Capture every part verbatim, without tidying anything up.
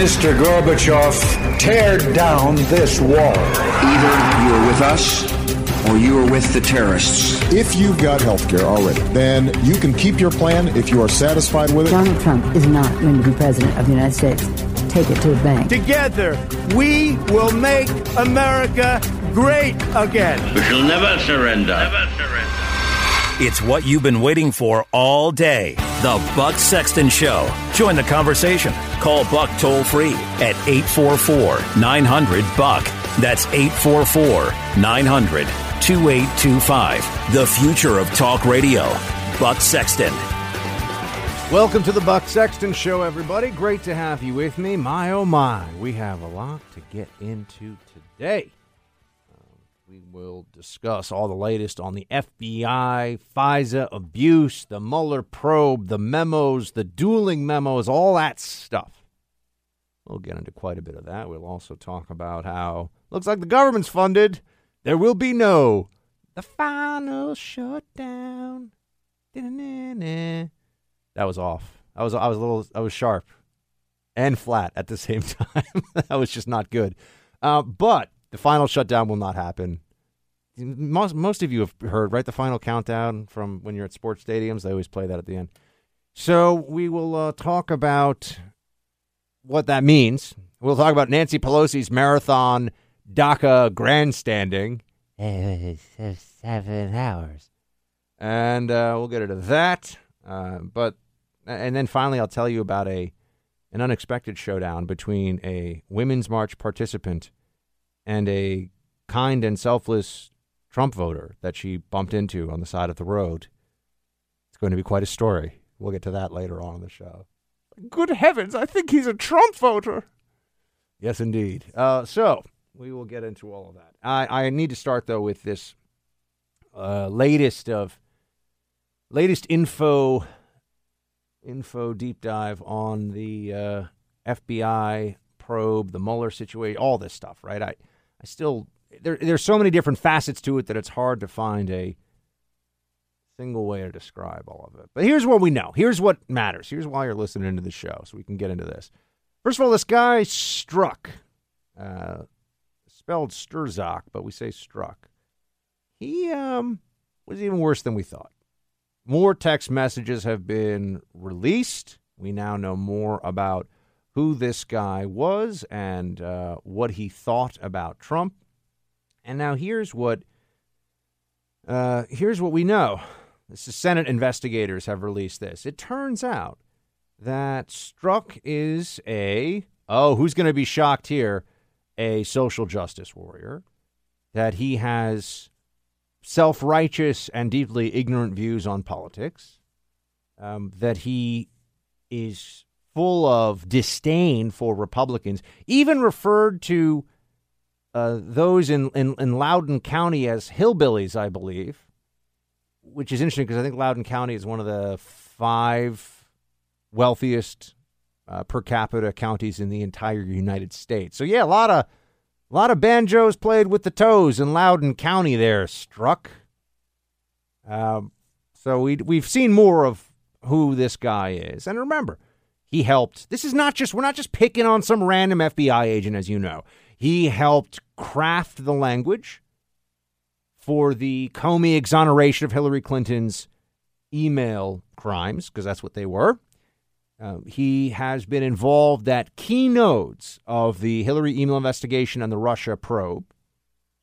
Mister Gorbachev, tear down this wall. Either you're with us or you are with the terrorists. If you've got health care already, then you can keep your plan if you are satisfied with it. Donald Trump is not going to be president of the United States. Take it to a bank. Together, we will make America great again. We shall never surrender. Never surrender. It's what you've been waiting for all day. The Buck Sexton Show. Join the conversation. Call Buck toll-free at eight four four, nine hundred, BUCK. That's eight four four, nine hundred, two eight two five. The future of talk radio. Buck Sexton. Welcome to the Buck Sexton Show, everybody. Great to have you with me. My, oh, my. We have a lot to get into today. Uh, we will discuss all the latest on the F B I, FISA abuse, the Mueller probe, the memos, the dueling memos, all that stuff. We'll get into quite a bit of that. We'll also talk about how looks like the government's funded. There will be no the final shutdown. Da-na-na-na. That was off. I was I was a little I was sharp and flat at the same time. That was just not good. Uh, but the final shutdown will not happen. Most most of you have heard, right? The final countdown from when you're at sports stadiums. They always play that at the end. So we will uh, talk about what that means. We'll talk about Nancy Pelosi's marathon DACA grandstanding. It was seven hours, and uh, we'll get into that. Uh, but and then finally, I'll tell you about a an unexpected showdown between a Women's March participant and a kind and selfless Trump voter that she bumped into on the side of the road. It's going to be quite a story. We'll get to that later on in the show. Good heavens, I think he's a Trump voter. Yes, indeed. Uh, so we will get into all of that. I, I need to start, though, with this uh, latest of Latest info, info deep dive on the uh, F B I probe, the Mueller situation, all this stuff, right? I, I still there. There's so many different facets to it that it's hard to find a single way to describe all of it. But here's what we know. Here's what matters. Here's why you're listening to the show, so we can get into this. First of all, this guy Strzok, uh, spelled Strzok, but we say Strzok. He um, was even worse than we thought. More text messages have been released. We now know more about who this guy was and uh, what he thought about Trump. And now here's what uh, here's what we know. This is Senate investigators have released this. It turns out that Strzok is a, oh, who's going to be shocked here, a social justice warrior, that he has self-righteous and deeply ignorant views on politics, um, that he is full of disdain for Republicans, even referred to uh, those in, in, in Loudoun County as hillbillies, I believe, which is interesting because I think Loudoun County is one of the five wealthiest uh, per capita counties in the entire United States. So, yeah, a lot of A lot of banjos played with the toes in Loudoun County there, Strzok. Um, so we, we've seen more of who this guy is. And remember, he helped. This is not just, we're not just picking on some random F B I agent, as you know. He helped craft the language for the Comey exoneration of Hillary Clinton's email crimes, because that's what they were. Uh, he has been involved at keynotes of the Hillary email investigation and the Russia probe.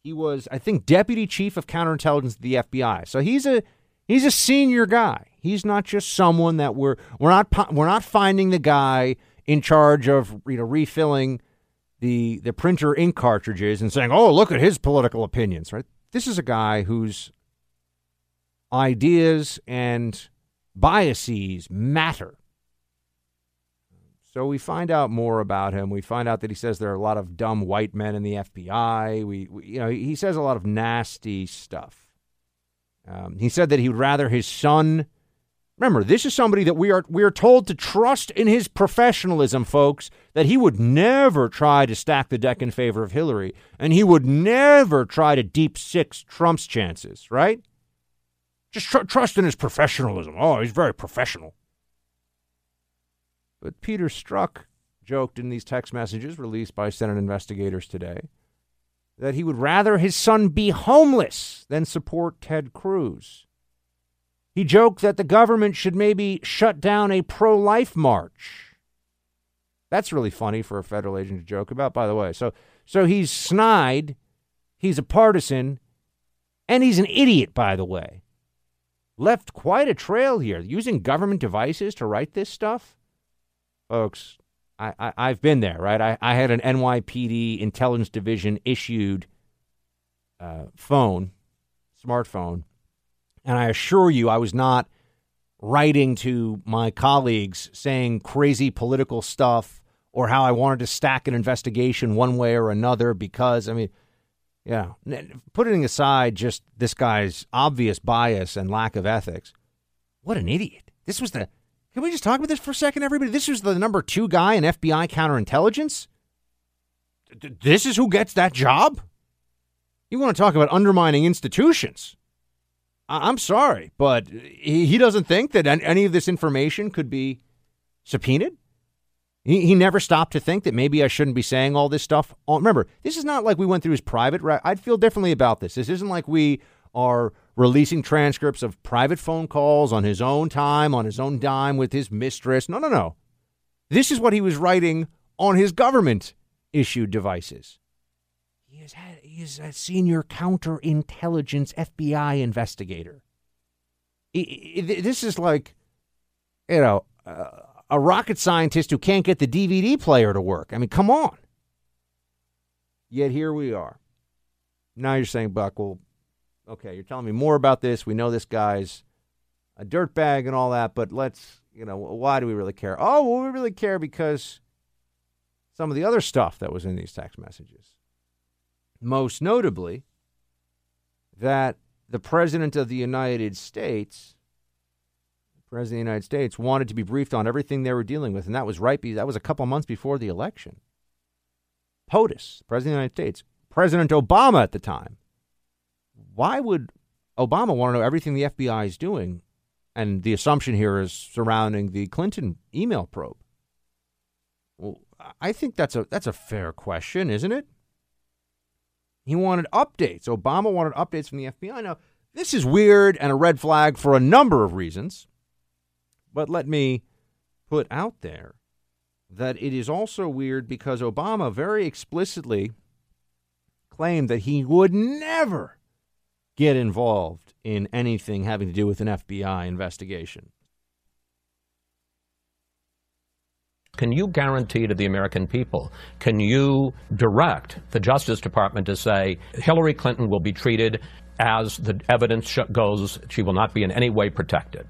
He was, I think, deputy chief of counterintelligence at the F B I. So he's a he's a senior guy. He's not just someone that we're we're not we're not finding the guy in charge of, you know, refilling the the printer ink cartridges and saying, oh, look at his political opinions. Right. This is a guy whose ideas and biases matter. So we find out more about him. We find out that he says there are a lot of dumb white men in the F B I. We, we you know, he says a lot of nasty stuff. Um, he said that he would rather his son. Remember, this is somebody that we are we are told to trust in his professionalism, folks. That he would never try to stack the deck in favor of Hillary, and he would never try to deep six Trump's chances. Right? Just tr- trust in his professionalism. Oh, he's very professional. But Peter Strzok joked in these text messages released by Senate investigators today that he would rather his son be homeless than support Ted Cruz. He joked that the government should maybe shut down a pro-life march. That's really funny for a federal agent to joke about, by the way. So so he's snide, he's a partisan, and he's an idiot, by the way. Left quite a trail here, using government devices to write this stuff. Folks, I, I, I've been there, right? I, I had an N Y P D Intelligence Division issued uh, phone, smartphone, and I assure you I was not writing to my colleagues saying crazy political stuff or how I wanted to stack an investigation one way or another because, I mean, yeah, putting aside just this guy's obvious bias and lack of ethics, what an idiot. This was the, can we just talk about this for a second, everybody? This was the number two guy in F B I counterintelligence? This is who gets that job? You want to talk about undermining institutions? I'm sorry, but he doesn't think that any of this information could be subpoenaed. He never stopped to think that maybe I shouldn't be saying all this stuff. Remember, this is not like we went through his private. I'd feel differently about this. This isn't like we are releasing transcripts of private phone calls on his own time, on his own dime with his mistress. No, no, no. This is what he was writing on his government-issued devices. He is, he is a senior counterintelligence F B I investigator. He, he, this is like, you know, uh, a rocket scientist who can't get the D V D player to work. I mean, come on. Yet here we are. Now you're saying, Buck, well, okay, you're telling me more about this. We know this guy's a dirtbag and all that, but let's, you know, why do we really care? Oh, well, we really care because some of the other stuff that was in these text messages. Most notably, that the President of the United States, the President of the United States, wanted to be briefed on everything they were dealing with, and that was right. Be- that was a couple months before the election. POTUS, President of the United States, President Obama at the time. Why would Obama want to know everything the F B I is doing? And the assumption here is surrounding the Clinton email probe. Well, I think that's a that's a fair question, isn't it? He wanted updates. Obama wanted updates from the F B I. Now, this is weird and a red flag for a number of reasons. But let me put out there that it is also weird because Obama very explicitly claimed that he would never get involved in anything having to do with an F B I investigation. Can you guarantee to the American people, can you direct the Justice Department to say Hillary Clinton will be treated as the evidence sh- goes, she will not be in any way protected?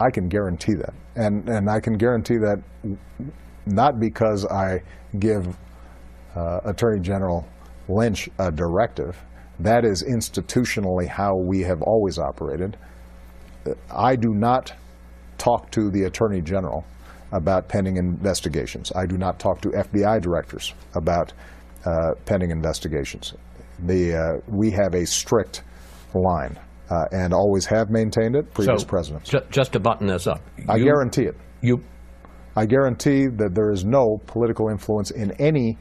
I can guarantee that. And and I can guarantee that not because I give uh, Attorney General Lynch a directive. That is institutionally how we have always operated. I do not talk to the Attorney General about pending investigations. I do not talk to F B I directors about uh, pending investigations. The uh, we have a strict line uh, and always have maintained it, previous so, presidents. Ju- just to button this up. I you, guarantee it. You, I guarantee that there is no political influence in any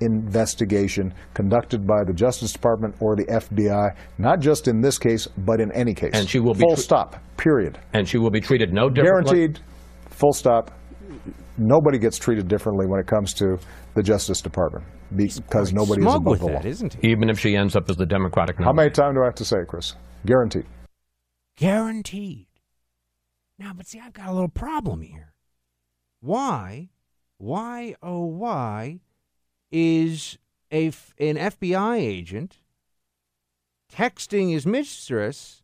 investigation conducted by the Justice Department or the F B I, not just in this case, but in any case. And she will be Full tre- stop, period. And she will be treated no differently? Guaranteed, full stop. Nobody gets treated differently when it comes to the Justice Department because nobody is above the law. That, isn't he? Even if she ends up as the Democratic nominee. How many times do I have to say it, Chris? Guaranteed. Guaranteed. Now, but see, I've got a little problem here. Why, why, oh, why is a, an F B I agent texting his mistress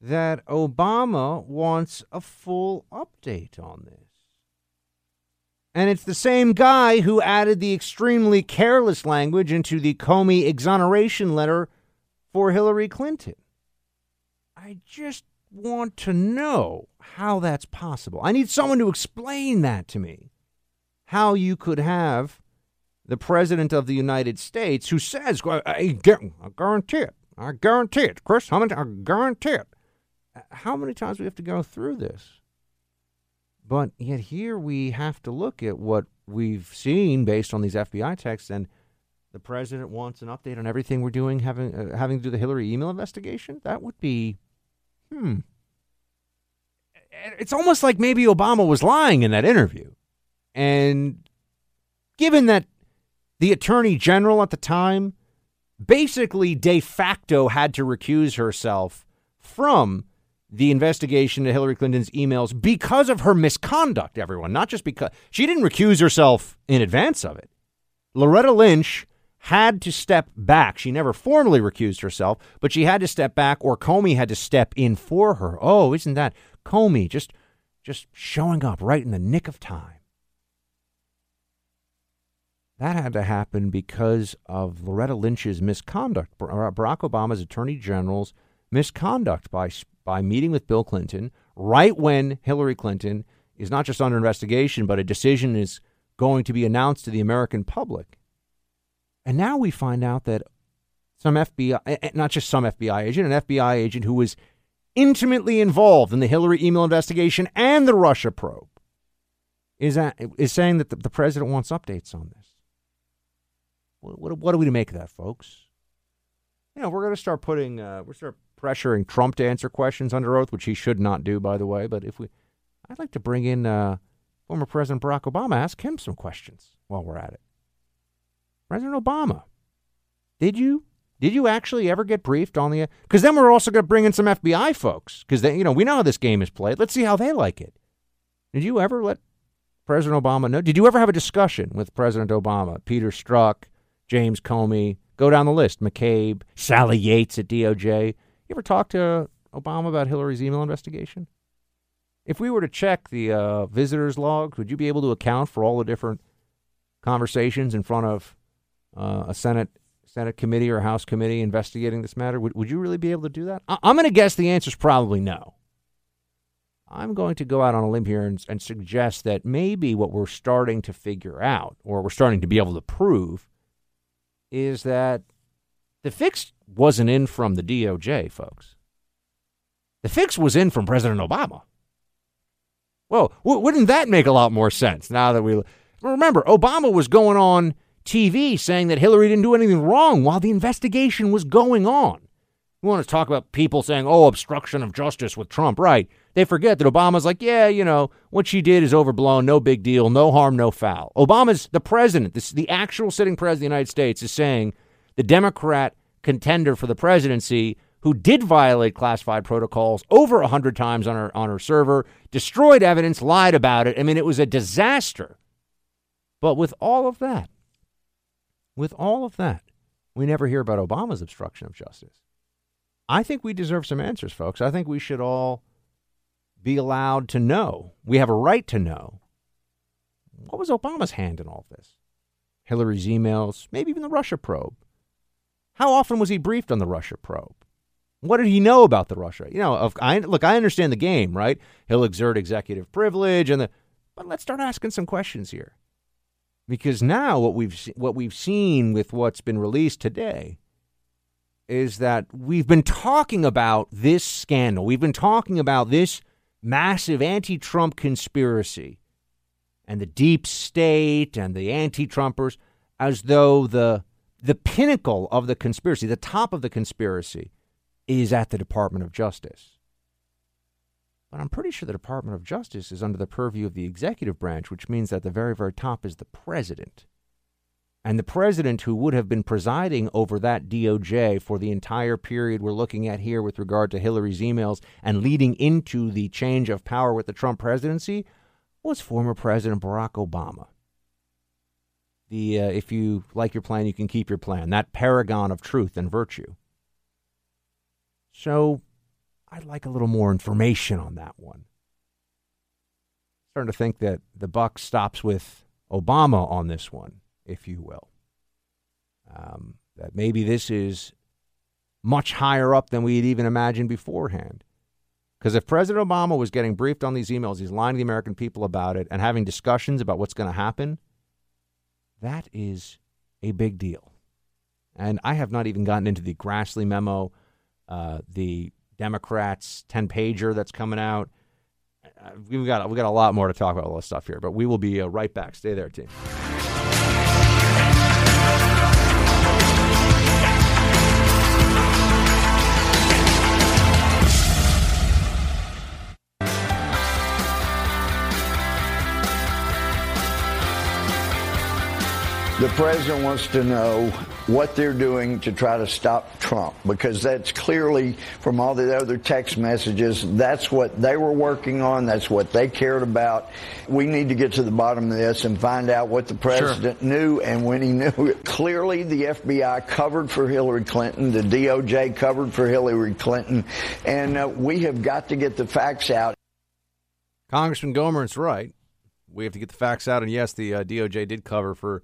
that Obama wants a full update on this? And it's the same guy who added the extremely careless language into the Comey exoneration letter for Hillary Clinton. I just want to know how that's possible. I need someone to explain that to me. How you could have the President of the United States who says, I guarantee it, I guarantee it, Chris, how many, I guarantee it. How many times do we have to go through this? But yet here we have to look at what we've seen based on these F B I texts, and the president wants an update on everything we're doing, having uh, having to do the Hillary email investigation. That would be, hmm. It's almost like maybe Obama was lying in that interview. And given that the attorney general at the time basically de facto had to recuse herself from the investigation of Hillary Clinton's emails because of her misconduct, everyone, not just because she didn't recuse herself in advance of it. Loretta Lynch had to step back. She never formally recused herself, but she had to step back, or Comey had to step in for her. Oh, isn't that Comey just just showing up right in the nick of time? That had to happen because of Loretta Lynch's misconduct, Barack Obama's attorney general's misconduct by by meeting with Bill Clinton right when Hillary Clinton is not just under investigation, but a decision is going to be announced to the American public. And now we find out that some F B I, not just some F B I agent, an F B I agent who was intimately involved in the Hillary email investigation and the Russia probe, is at, is saying that the, the president wants updates on this. What, what, what are we to make of that, folks? You know, we're going to start putting, uh, we're start pressuring Trump to answer questions under oath, which he should not do, by the way. But if we, I'd like to bring in uh, former President Barack Obama, ask him some questions while we're at it. President Obama, did you? Did you actually ever get briefed on the... Because then we're also going to bring in some F B I folks. Because, you know, we know how this game is played. Let's see how they like it. Did you ever let President Obama know? Did you ever have a discussion with President Obama? Peter Strzok, James Comey, go down the list. McCabe, Sally Yates at D O J. You ever talk to Obama about Hillary's email investigation? If we were to check the uh, visitors' logs, would you be able to account for all the different conversations in front of uh, a Senate... Senate committee or House committee investigating this matter? Would, would you really be able to do that? I, I'm going to guess the answer is probably no. I'm going to go out on a limb here and, and suggest that maybe what we're starting to figure out, or we're starting to be able to prove, is that the fix wasn't in from the D O J, folks. The fix was in from President Obama. Well, w- wouldn't that make a lot more sense now that we... Remember, Obama was going on T V saying that Hillary didn't do anything wrong while the investigation was going on. We want to talk about people saying, oh, obstruction of justice with Trump. Right. They forget that Obama's like, yeah, you know, what she did is overblown. No big deal. No harm, no foul. Obama's the president. This, the actual sitting president of the United States is saying the Democrat contender for the presidency who did violate classified protocols over one hundred times on her, on her server, destroyed evidence, lied about it. I mean, it was a disaster. But with all of that, With all of that, we never hear about Obama's obstruction of justice. I think we deserve some answers, folks. I think we should all be allowed to know. We have a right to know. What was Obama's hand in all of this? Hillary's emails, maybe even the Russia probe. How often was he briefed on the Russia probe? What did he know about the Russia? You know, of, I, look, I understand the game, right? He'll exert executive privilege, and the, but let's start asking some questions here. Because now what we've what we've seen with what's been released today is that we've been talking about this scandal. We've been talking about this massive anti-Trump conspiracy and the deep state and the anti-Trumpers as though the the pinnacle of the conspiracy, the top of the conspiracy, is at the Department of Justice. But I'm pretty sure the Department of Justice is under the purview of the executive branch, which means that the very, very top is the president. And the president who would have been presiding over that D O J for the entire period we're looking at here with regard to Hillary's emails and leading into the change of power with the Trump presidency was former President Barack Obama. The uh, if you like your plan, you can keep your plan, that paragon of truth and virtue. So I'd like a little more information on that one. I'm starting to think that the buck stops with Obama on this one, if you will. Um, that maybe this is much higher up than we had even imagined beforehand. Because if President Obama was getting briefed on these emails, he's lying to the American people about it and having discussions about what's going to happen, that is a big deal. And I have not even gotten into the Grassley memo, uh, the Democrats' ten-pager that's coming out. we've got we got a lot more to talk about, all this stuff here, but we will be uh, right back. Stay there, team. The president wants to know what they're doing to try to stop Trump, because that's clearly, from all the other text messages, that's what they were working on. That's what they cared about. We need to get to the bottom of this and find out what the president sure. knew and when he knew it. Clearly, the F B I covered for Hillary Clinton. The D O J covered for Hillary Clinton. And uh, we have got to get the facts out. Congressman Gohmert is right. We have to get the facts out. And, yes, the uh, D O J did cover for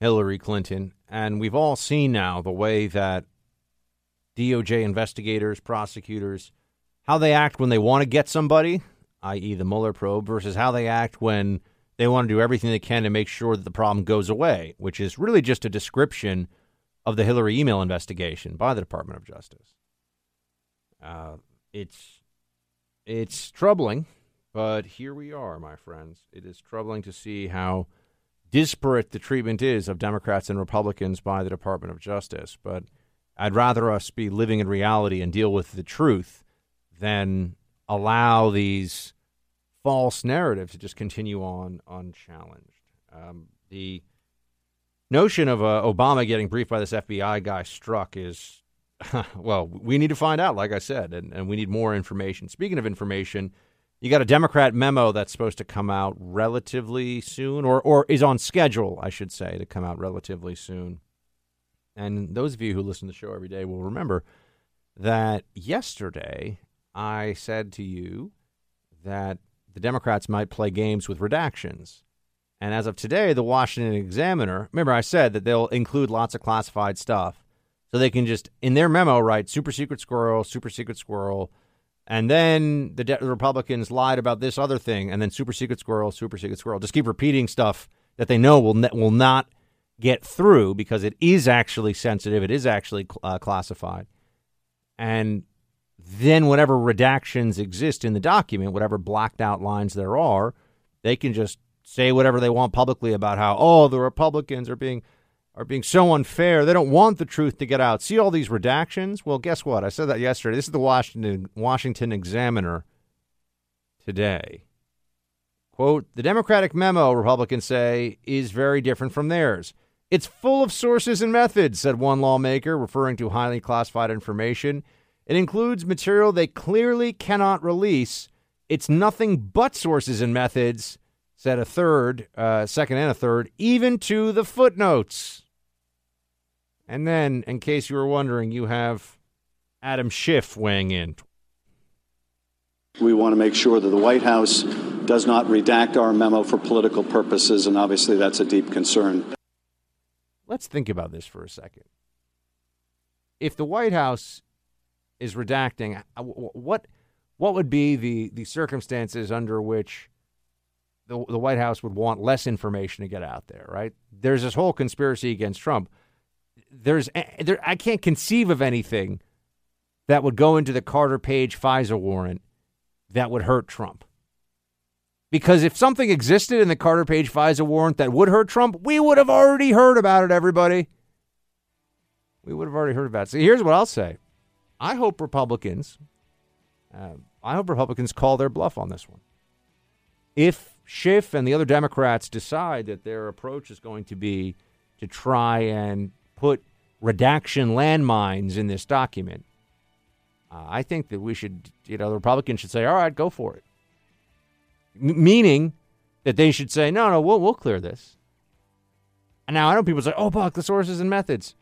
Hillary Clinton, and we've all seen now the way that D O J investigators, prosecutors, how they act when they want to get somebody, that is the Mueller probe, versus how they act when they want to do everything they can to make sure that the problem goes away, which is really just a description of the Hillary email investigation by the Department of Justice. Uh, it's it's troubling, but here we are, my friends. It is troubling to see how disparate the treatment is of Democrats and Republicans by the Department of Justice. But I'd rather us be living in reality and deal with the truth than allow these false narratives to just continue on unchallenged. Um, the notion of uh, Obama getting briefed by this F B I guy Strzok is, well, we need to find out, like I said, and, and we need more information. Speaking of information, you got a Democrat memo that's supposed to come out relatively soon, or or is on schedule, I should say, to come out relatively soon. And those of you who listen to the show every day will remember that yesterday I said to you that the Democrats might play games with redactions. And as of today, the Washington Examiner, remember I said that they'll include lots of classified stuff, so they can just, in their memo, write super secret squirrel, super secret squirrel, and then the, de- the Republicans lied about this other thing, and then super secret squirrel, super secret squirrel. Just keep repeating stuff that they know will ne- will not get through because it is actually sensitive. It is actually cl- uh, classified. And then whatever redactions exist in the document, whatever blacked out lines there are, they can just say whatever they want publicly about how, oh, the Republicans are being are being so unfair. They don't want the truth to get out. See all these redactions? Well, guess what? I said that yesterday. This is the Washington Washington Examiner today. Quote, the Democratic memo, Republicans say, is very different from theirs. It's full of sources and methods, said one lawmaker, referring to highly classified information. It includes material they clearly cannot release. It's nothing but sources and methods, said a third, uh, second and a third, even to the footnotes. And then, in case you were wondering, you have Adam Schiff weighing in. We want to make sure that the White House does not redact our memo for political purposes, and obviously that's a deep concern. Let's think about this for a second. If the White House is redacting, what what would be the, the circumstances under which The, the White House would want less information to get out there, right? There's this whole conspiracy against Trump. There's, there, I can't conceive of anything that would go into the Carter Page FISA warrant that would hurt Trump. Because if something existed in the Carter Page FISA warrant that would hurt Trump, we would have already heard about it, everybody. We would have already heard about it. So here's what I'll say. I hope Republicans, uh, I hope Republicans call their bluff on this one. If Schiff and the other Democrats decide that their approach is going to be to try and put redaction landmines in this document, Uh, I think that we should, you know, the Republicans should say, all right, go for it. M- meaning that they should say, no, no, we'll, we'll clear this. And now I know people say, oh, Buck, the sources and methods.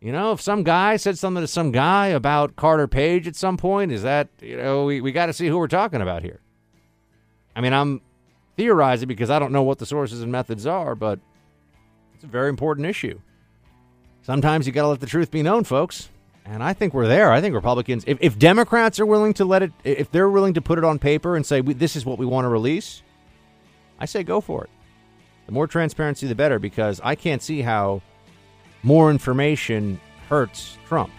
You know, if some guy said something to some guy about Carter Page at some point, is that, you know, we, we got to see who we're talking about here. I mean, I'm theorizing because I don't know what the sources and methods are, but it's a very important issue. Sometimes you got to let the truth be known, folks. And I think we're there. I think Republicans, if, if Democrats are willing to let it, if they're willing to put it on paper and say, we, this is what we want to release, I say go for it. The more transparency, the better, because I can't see how more information hurts Trump.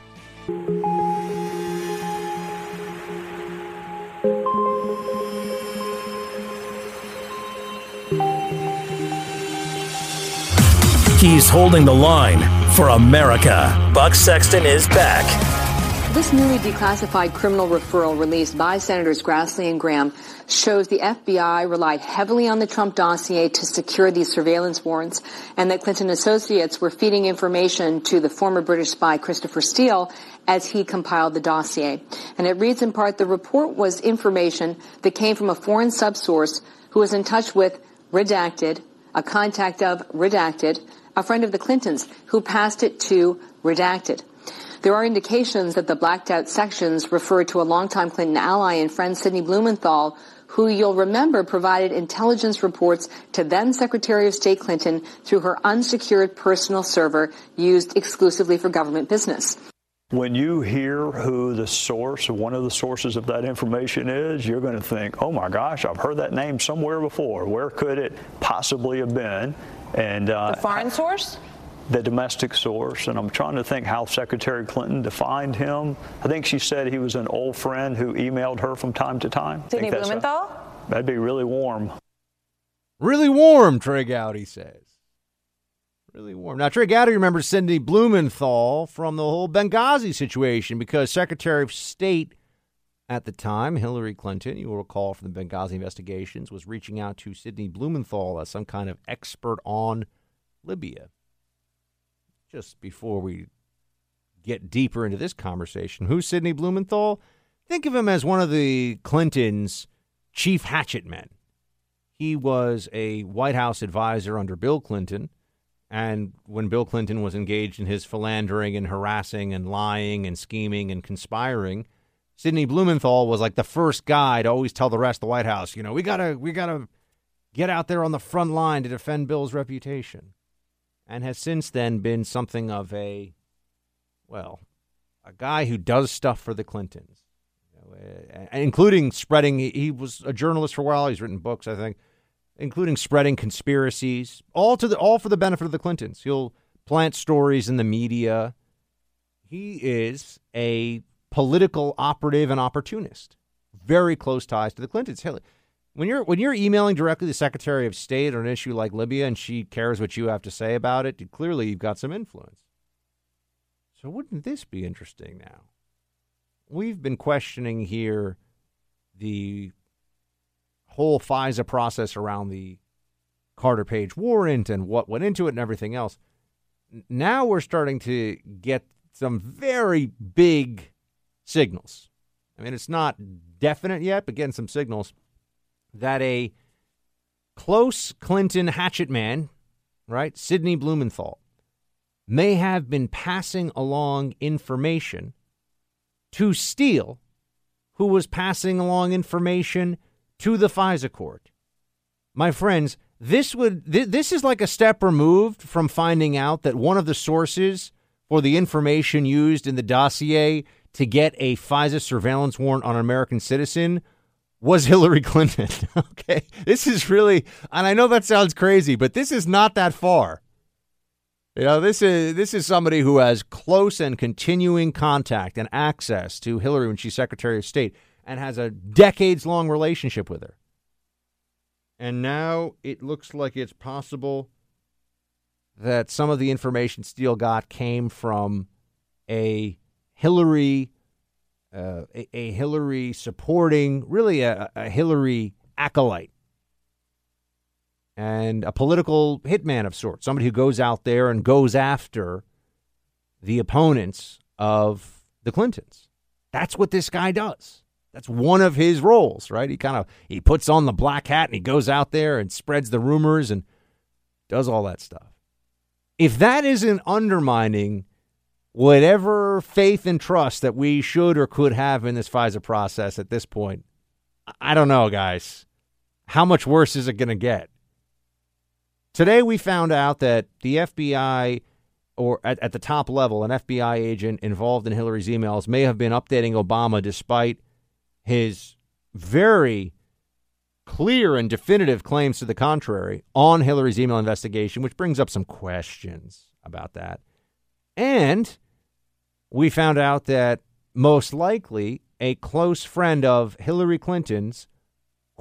He's holding the line for America. Buck Sexton is back. This newly declassified criminal referral released by Senators Grassley and Graham shows the F B I relied heavily on the Trump dossier to secure these surveillance warrants, and that Clinton associates were feeding information to the former British spy Christopher Steele as he compiled the dossier. And it reads in part, the report was information that came from a foreign subsource who was in touch with redacted, a contact of redacted, a friend of the Clintons who passed it to redacted. There are indications that the blacked out sections refer to a longtime Clinton ally and friend, Sidney Blumenthal, who you'll remember provided intelligence reports to then Secretary of State Clinton through her unsecured personal server used exclusively for government business. When you hear who the source, one of the sources of that information is, you're going to think, oh my gosh, I've heard that name somewhere before. Where could it possibly have been? And uh, the foreign source? The domestic source, and I'm trying to think how Secretary Clinton defined him. I think she said he was an old friend who emailed her from time to time. Sidney Blumenthal? A, that'd be really warm. Really warm, Trey Gowdy says. Really warm. Now, Trey Gowdy remembers Sidney Blumenthal from the whole Benghazi situation because Secretary of State at the time, Hillary Clinton, you will recall from the Benghazi investigations, was reaching out to Sidney Blumenthal as some kind of expert on Libya. Just before we get deeper into this conversation, who's Sidney Blumenthal? Think of him as one of the Clintons' chief hatchet men. He was a White House advisor under Bill Clinton, and when Bill Clinton was engaged in his philandering and harassing and lying and scheming and conspiring, Sidney Blumenthal was like the first guy to always tell the rest of the White House, you know, we gotta, we gotta get out there on the front line to defend Bill's reputation. And has since then been something of a, well, a guy who does stuff for the Clintons, you know, including spreading, he was a journalist for a while, he's written books, I think, including spreading conspiracies, all to the, all for the benefit of the Clintons. He'll plant stories in the media. He is a political operative and opportunist, very close ties to the Clintons. Hillary. When you're when you're emailing directly the Secretary of State on an issue like Libya and she cares what you have to say about it, clearly you've got some influence. So wouldn't this be interesting now? We've been questioning here the whole FISA process around the Carter Page warrant and what went into it and everything else. Now we're starting to get some very big signals. I mean, it's not definite yet, but getting some signals that a close Clinton hatchet man, right, Sidney Blumenthal, may have been passing along information to Steele, who was passing along information to the FISA court. My friends, this would th- this is like a step removed from finding out that one of the sources for the information used in the dossier to get a FISA surveillance warrant on an American citizen was Hillary Clinton, okay? This is really, and I know that sounds crazy, but this is not that far. You know, this is this is somebody who has close and continuing contact and access to Hillary when she's Secretary of State and has a decades-long relationship with her. And now it looks like it's possible that some of the information Steele got came from a Hillary Uh, a, a Hillary supporting, really a, a Hillary acolyte and a political hitman of sorts, somebody who goes out there and goes after the opponents of the Clintons. That's what this guy does. That's one of his roles, right? He kind of, he puts on the black hat and he goes out there and spreads the rumors and does all that stuff. If that isn't undermining whatever faith and trust that we should or could have in this FISA process at this point, I don't know, guys. How much worse is it going to get? Today we found out that the F B I, or at, at the top level, an F B I agent involved in Hillary's emails may have been updating Obama despite his very clear and definitive claims to the contrary on Hillary's email investigation, which brings up some questions about that. And we found out that most likely a close friend of Hillary Clinton's,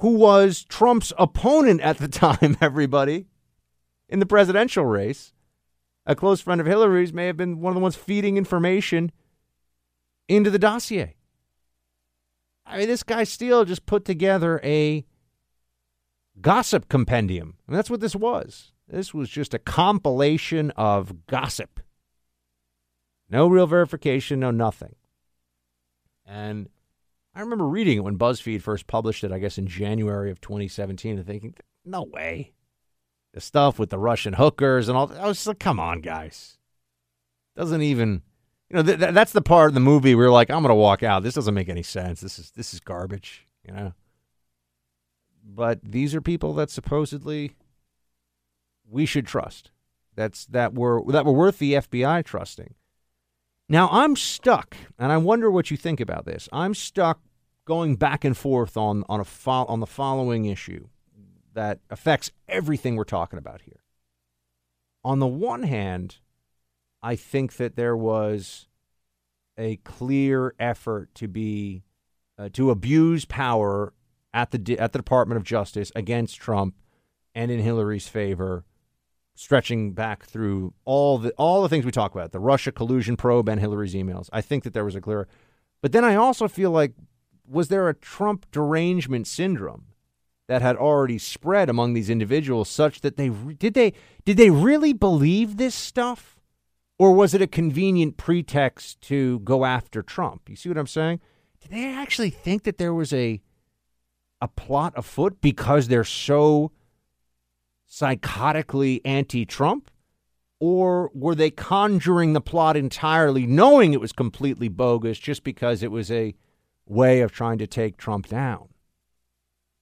who was Trump's opponent at the time, everybody, in the presidential race, a close friend of Hillary's may have been one of the ones feeding information into the dossier. I mean, this guy Steele just put together a gossip compendium. And that's what this was. This was just a compilation of gossip. No real verification, no nothing. And I remember reading it when BuzzFeed first published it, I guess in January of twenty seventeen, and thinking, no way. The stuff with the Russian hookers and all that. I was just like, come on, guys. Doesn't even, you know, th- th- that's the part of the movie where you're like, I'm going to walk out. This doesn't make any sense. This is this is garbage, you know. But these are people that supposedly we should trust. That's that were that were worth the F B I trusting. Now, I'm stuck, and I wonder what you think about this. I'm stuck going back and forth on on a fo- on the following issue that affects everything we're talking about here. On the one hand, I think that there was a clear effort to be uh, to abuse power at the at the Department of Justice against Trump and in Hillary's favor, stretching back through all the all the things we talk about, the Russia collusion probe and Hillary's emails. I think that there was a clear. But then I also feel like, was there a Trump derangement syndrome that had already spread among these individuals such that they did they did they really believe this stuff? Or was it a convenient pretext to go after Trump? You see what I'm saying? Did they actually think that there was a a plot afoot because they're so psychotically anti-Trump? Or were they conjuring the plot entirely, knowing it was completely bogus just because it was a way of trying to take Trump down?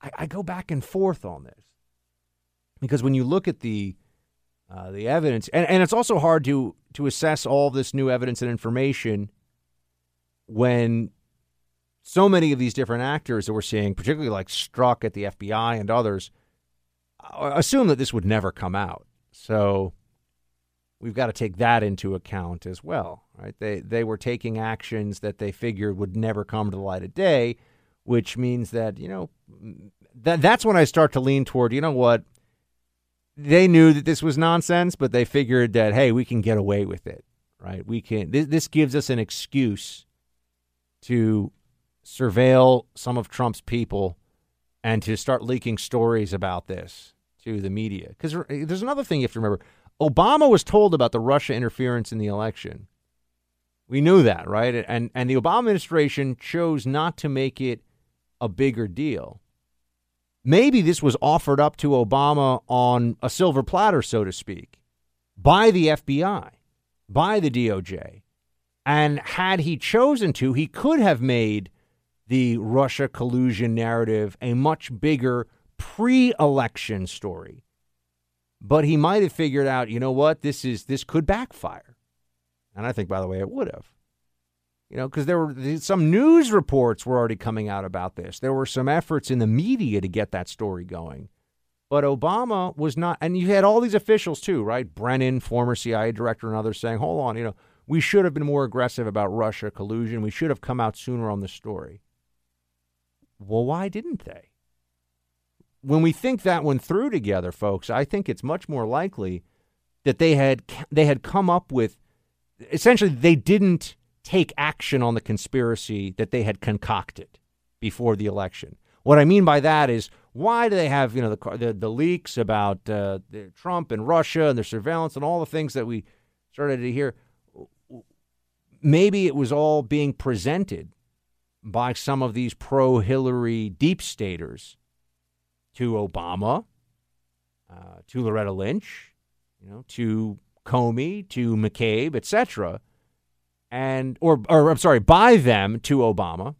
I, I go back and forth on this, because when you look at the uh, the evidence, and, and it's also hard to, to assess all this new evidence and information when so many of these different actors that we're seeing, particularly like Strzok at the F B I and others, assume that this would never come out. So we've got to take that into account as well, right? They they were taking actions that they figured would never come to the light of day, which means that, you know, that that's when I start to lean toward, you know what? They knew that this was nonsense, but they figured that, hey, we can get away with it, right? We can. This, this gives us an excuse to surveil some of Trump's people and to start leaking stories about this to the media. Because there's another thing you have to remember. Obama was told about the Russia interference in the election. We knew that, right? And and the Obama administration chose not to make it a bigger deal. Maybe this was offered up to Obama on a silver platter, so to speak, by the F B I, by the D O J. And had he chosen to, he could have made the Russia collusion narrative a much bigger pre-election story. But he might have figured out, you know what, this is this could backfire. And I think, by the way, it would have. You know, because there were some news reports were already coming out about this. There were some efforts in the media to get that story going. But Obama was not, and you had all these officials too, right? Brennan, former C I A director, and others saying, hold on, you know, we should have been more aggressive about Russia collusion. We should have come out sooner on this story. Well, why didn't they? When we think that one through together, folks, I think it's much more likely that they had they had come up with, essentially, they didn't take action on the conspiracy that they had concocted before the election. What I mean by that is, why do they have, you know, the the, the leaks about uh, Trump and Russia and their surveillance and all the things that we started to hear? Maybe it was all being presented by some of these pro-Hillary deep staters to Obama, uh, to Loretta Lynch, you know, to Comey, to McCabe, et cetera, and or or I'm sorry, by them to Obama,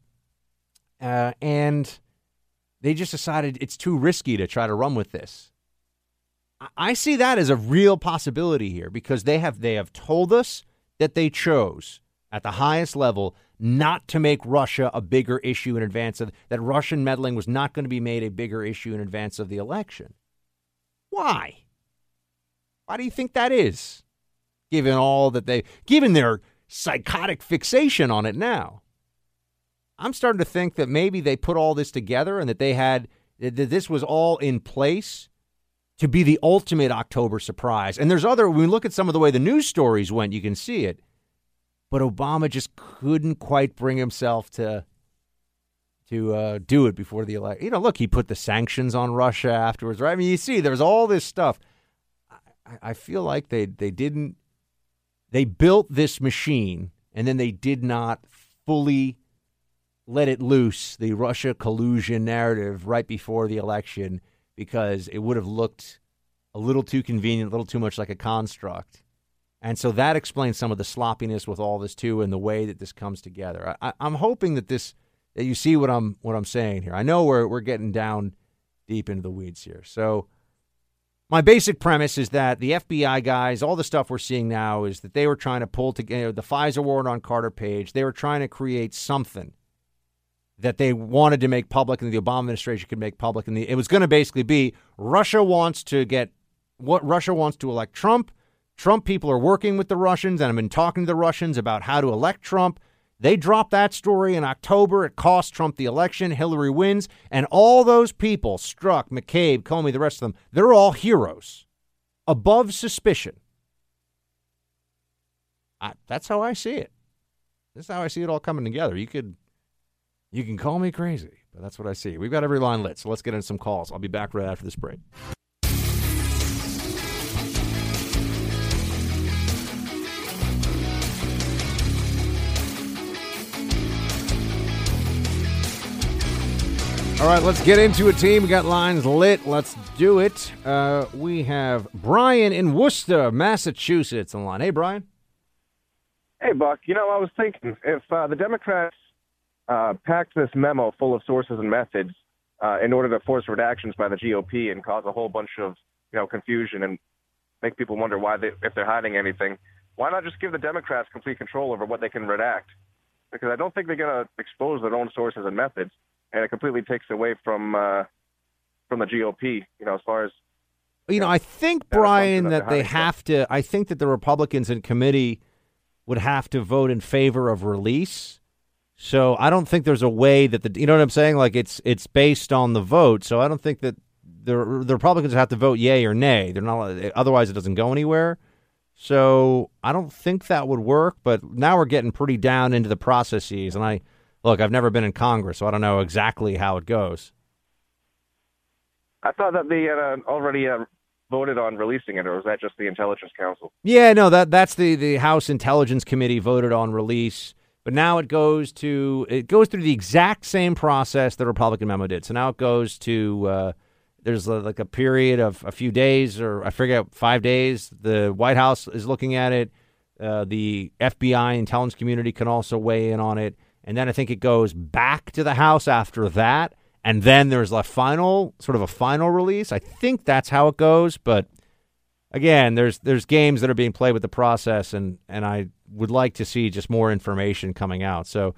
uh, and they just decided it's too risky to try to run with this. I, I see that as a real possibility here, because they have they have told us that they chose at the highest level not to make Russia a bigger issue in advance of, that Russian meddling was not going to be made a bigger issue in advance of the election. Why? Why do you think that is? Given all that they, given their psychotic fixation on it now, I'm starting to think that maybe they put all this together and that they had, that this was all in place to be the ultimate October surprise. And there's other, when we look at some of the way the news stories went, you can see it. But Obama just couldn't quite bring himself to to uh, do it before the election. You know, look, he put the sanctions on Russia afterwards, right? I mean, you see, there's all this stuff. I, I feel like they they didn't, they built this machine and then they did not fully let it loose, the Russia collusion narrative right before the election, because it would have looked a little too convenient, a little too much like a construct. And so that explains some of the sloppiness with all this, too, and the way that this comes together. I, I'm hoping that this that you see what I'm what I'm saying here. I know we're we're getting down deep into the weeds here. So my basic premise is that the F B I guys, all the stuff we're seeing now is that they were trying to pull together the FISA warrant on Carter Page. They were trying to create something that they wanted to make public and the Obama administration could make public. And the, it was going to basically be Russia wants to get what Russia wants to elect Trump. Trump people are working with the Russians, and I've been talking to the Russians about how to elect Trump. They dropped that story in October. It cost Trump the election. Hillary wins. And all those people, Strzok, McCabe, Comey, the rest of them, they're all heroes. Above suspicion. I, that's how I see it. That's how I see it all coming together. You could... You can call me crazy, but that's what I see. We've got every line lit, so let's get into some calls. I'll be back right after this break. All right, let's get into a team. We got lines lit. Let's do it. Uh, we have Brian in Worcester, Massachusetts on line. Hey, Brian. Hey, Buck. You know, I was thinking, if uh, the Democrats Uh, packed this memo full of sources and methods uh, in order to force redactions by the G O P and cause a whole bunch of, you know, confusion and make people wonder why they, if they're hiding anything. Why not just give the Democrats complete control over what they can redact? Because I don't think they're going to expose their own sources and methods, and it completely takes away from uh, from the G O P. You know, as far as you, you know, know, I think Brian that they have to. I think that the Republicans in committee would have to vote in favor of release. So I don't think there's a way that the, you know what I'm saying? Like it's it's based on the vote. So I don't think that the the Republicans have to vote yay or nay. They're not, otherwise it doesn't go anywhere. So I don't think that would work. But now we're getting pretty down into the processes. And I look, I've never been in Congress, so I don't know exactly how it goes. I thought that they had uh, already uh, voted on releasing it, or was that just the Intelligence Council? Yeah, no, that that's the the House Intelligence Committee voted on release. But now it goes to it goes through the exact same process the Republican memo did. So now it goes to uh, there's a, like a period of a few days or I forget five days. The White House is looking at it. Uh, the F B I intelligence community can also weigh in on it. And then I think it goes back to the House after that. And then there's a final sort of a final release. I think that's how it goes. But again, there's there's games that are being played with the process, and and I. would like to see just more information coming out. So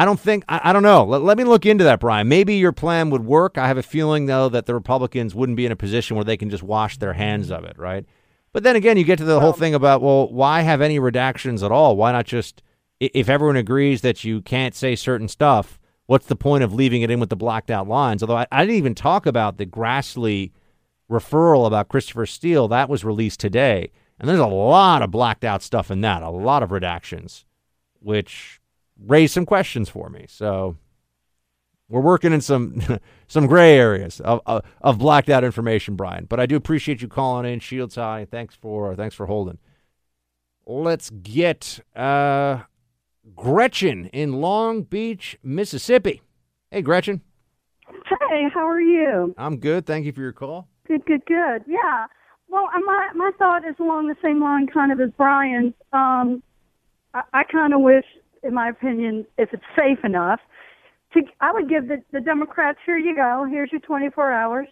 I don't think, I, I don't know. Let, let me look into that, Brian. Maybe your plan would work. I have a feeling, though, that the Republicans wouldn't be in a position where they can just wash their hands of it, right? But then again, you get to the whole thing about, well, why have any redactions at all? Why not just, if everyone agrees that you can't say certain stuff, what's the point of leaving it in with the blacked out lines? Although I, I didn't even talk about the Grassley referral about Christopher Steele. That was released today. And there's a lot of blacked out stuff in that, a lot of redactions, which raise some questions for me. So we're working in some some gray areas of, of, of blacked out information, Brian. But I do appreciate you calling in. Shields high. Thanks for thanks for holding. Let's get uh, Gretchen in Long Beach, Mississippi. Hey, Gretchen. Hey, how are you? I'm good. Thank you for your call. Good, good, good. Yeah. Well, my my thought is along the same line kind of as Brian's. Um, I, I kind of wish, in my opinion, if it's safe enough, to I would give the, the Democrats, here you go, here's your twenty-four hours.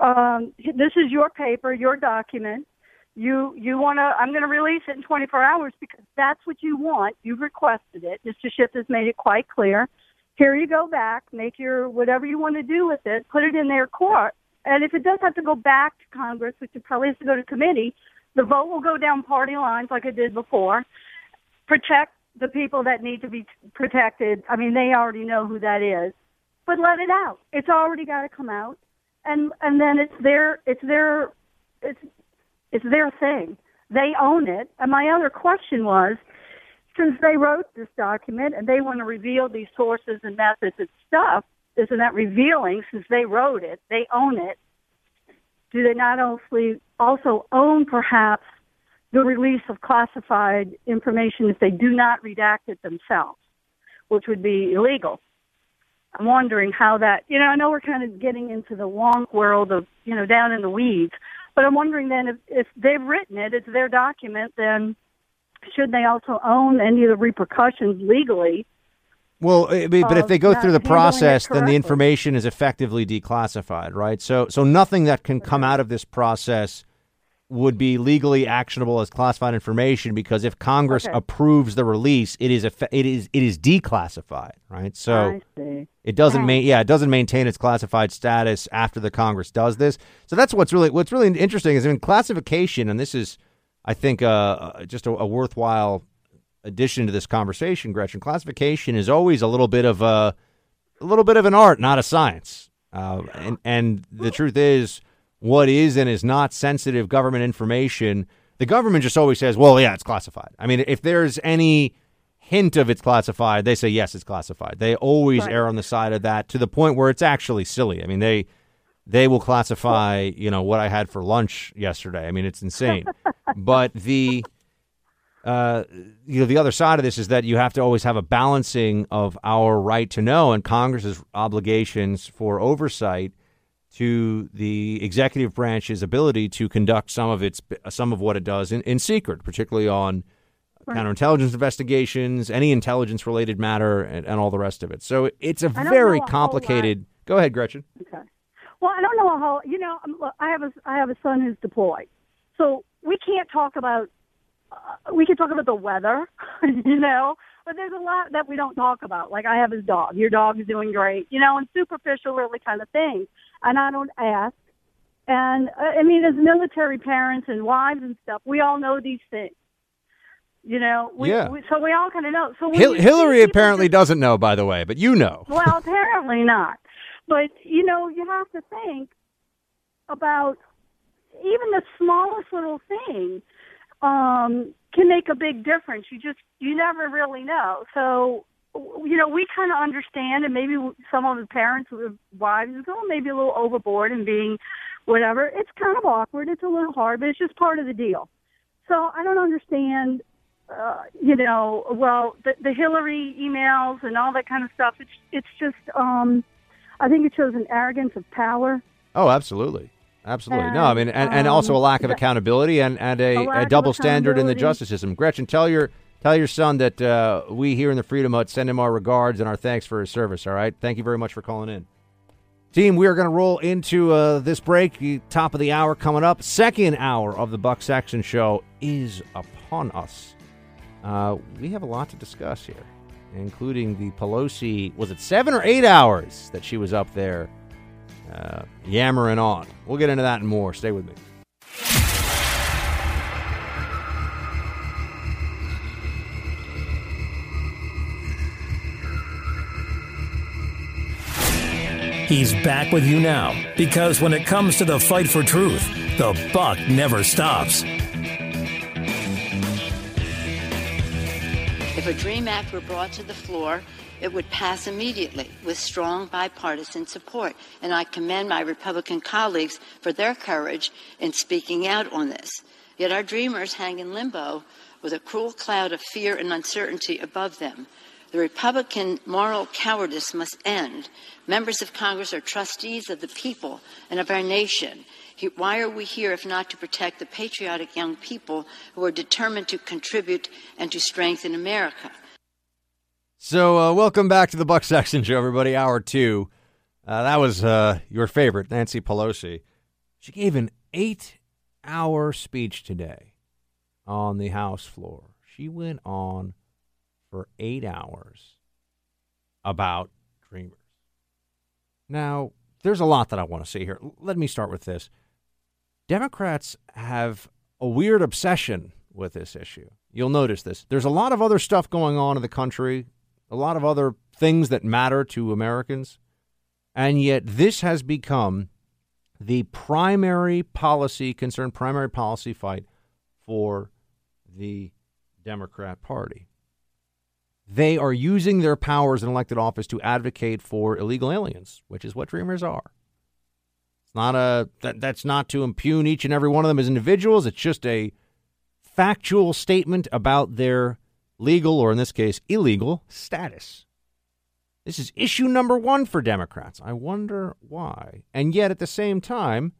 Um, this is your paper, your document. You you want to, I'm going to release it in twenty-four hours because that's what you want. You've requested it. Mister Schiff has made it quite clear. Here you go back, make your, whatever you want to do with it, put it in their court. And if it does have to go back to Congress, which it probably has to go to committee, the vote will go down party lines like it did before. Protect the people that need to be protected. I mean, they already know who that is. But let it out. It's already got to come out. And and then it's their it's their it's it's their thing. They own it. And my other question was, since they wrote this document and they want to reveal these sources and methods and stuff, isn't that revealing? Since they wrote it, they own it. Do they not also also own perhaps the release of classified information if they do not redact it themselves, which would be illegal? I'm wondering how that, you know, I know we're kind of getting into the wonk world of, you know, down in the weeds, but I'm wondering then if, if they've written it, it's their document, then should they also own any of the repercussions legally? Well, but if they go through the process, then the information is effectively declassified, right? So so nothing that can come out of this process would be legally actionable as classified information, because if Congress okay. approves the release, it is eff- it is it is declassified, right? So it doesn't yeah. ma- yeah, it doesn't maintain its classified status after the Congress does this. So that's what's really what's really interesting is in classification, and this is, I think, uh, just a, a worthwhile addition to this conversation, Gretchen. Classification is always a little bit of a, a little bit of an art, not a science, uh, and and the truth is, what is and is not sensitive government information, the government just always says, well, yeah, it's classified. I mean, if there's any hint of it's classified, they say, yes, it's classified. They always right. err on the side of that, to the point where it's actually silly. I mean, they they will classify, you know, what I had for lunch yesterday. I mean, it's insane. But the, uh, you know, the other side of this is that you have to always have a balancing of our right to know and Congress's obligations for oversight to the executive branch's ability to conduct some of its some of what it does in, in secret, particularly on right. counterintelligence investigations, any intelligence related matter, and, and all the rest of it. So it's a very complicated. Go ahead, Gretchen. Okay. Well, I don't know a whole. You know, I have a I have a son who's deployed, so we can't talk about. Uh, we can talk about the weather, you know, but there's a lot that we don't talk about. Like, I have his dog. Your dog is doing great, you know, and superficial really kind of things. And I don't ask. And, uh, I mean, as military parents and wives and stuff, we all know these things. You know, we, yeah. we, so we all kind of know. So Hil- Hillary apparently just, doesn't know, by the way, but you know. Well, apparently not. But, you know, you have to think about even the smallest little thing um, can make a big difference. You just, you never really know. So, you know, we kind of understand, and maybe some of the parents or wives go maybe a little overboard and being whatever. It's kind of awkward. It's a little hard, but it's just part of the deal. So I don't understand, uh, you know, well, the, the Hillary emails and all that kind of stuff. It's it's just, um, I think it shows an arrogance of power. Oh, absolutely. Absolutely. And, no, I mean, and, um, and also a lack of accountability and, and a, a, a double standard in the justice system. Gretchen, tell your... Tell your son that uh, we here in the Freedom Hut send him our regards and our thanks for his service, all right? Thank you very much for calling in. Team, we are going to roll into uh, this break, top of the hour coming up. Second hour of the Buck Sexton Show is upon us. Uh, we have a lot to discuss here, including the Pelosi, was it seven or eight hours that she was up there uh, yammering on? We'll get into that and more. Stay with me. He's back with you now, because when it comes to the fight for truth, the buck never stops. If a DREAM Act were brought to the floor, it would pass immediately with strong bipartisan support. And I commend my Republican colleagues for their courage in speaking out on this. Yet our dreamers hang in limbo with a cruel cloud of fear and uncertainty above them. The Republican moral cowardice must end. Members of Congress are trustees of the people and of our nation. Why are we here if not to protect the patriotic young people who are determined to contribute and to strengthen America? So uh, welcome back to the Buck Sexton Show, everybody, hour two. Uh, that was uh, your favorite, Nancy Pelosi. She gave an eight-hour speech today on the House floor. She went on for eight hours about dreamers. Now, there's a lot that I want to say here. Let me start with this. Democrats have a weird obsession with this issue. You'll notice this. There's a lot of other stuff going on in the country, a lot of other things that matter to Americans, and yet this has become the primary policy concern, primary policy fight for the Democrat Party. They are using their powers in elected office to advocate for illegal aliens, which is what Dreamers are. It's not a that, that's not to impugn each and every one of them as individuals. It's just a factual statement about their legal, or in this case, illegal status. This is issue number one for Democrats. I wonder why. And yet, at the same time,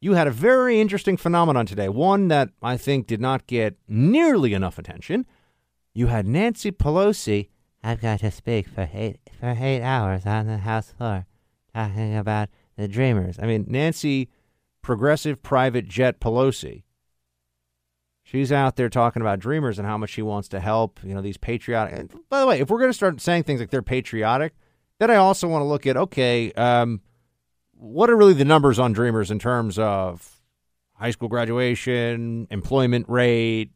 you had a very interesting phenomenon today, one that I think did not get nearly enough attention. You had Nancy Pelosi. I've got to speak for eight, for eight hours on the House floor talking about the Dreamers. I mean, Nancy, progressive private jet Pelosi. She's out there talking about Dreamers and how much she wants to help, you know, these patriotic. And by the way, if we're going to start saying things like they're patriotic, then I also want to look at, okay, um, what are really the numbers on Dreamers in terms of high school graduation, employment rate,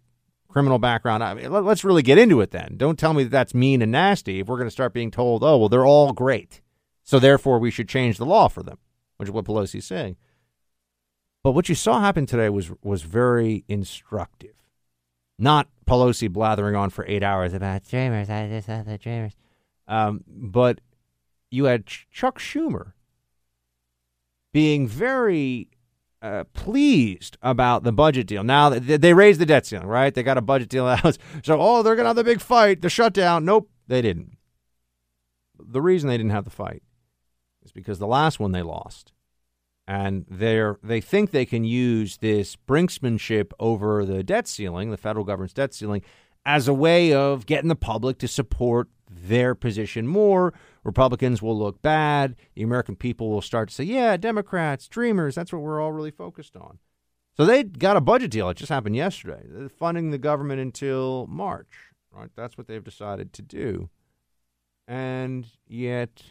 criminal background? I mean, let's really get into it then. Don't tell me that that's mean and nasty if we're going to start being told, oh, well, they're all great, so therefore we should change the law for them, which is what Pelosi's saying. But what you saw happen today was was very instructive. Not Pelosi blathering on for eight hours about Dreamers. I just have the Dreamers. Um, but you had Ch- Chuck Schumer being very Uh, pleased about the budget deal. Now, they, they raised the debt ceiling, right? They got a budget deal out. So, oh, they're going to have the big fight, the shutdown. Nope, they didn't. The reason they didn't have the fight is because the last one they lost. And they're, they think they can use this brinksmanship over the debt ceiling, the federal government's debt ceiling, as a way of getting the public to support their position more. Republicans will look bad. The American people will start to say, yeah, Democrats, Dreamers, that's what we're all really focused on. So they got a budget deal. It just happened yesterday. They're funding the government until March, right? That's what they've decided to do. And yet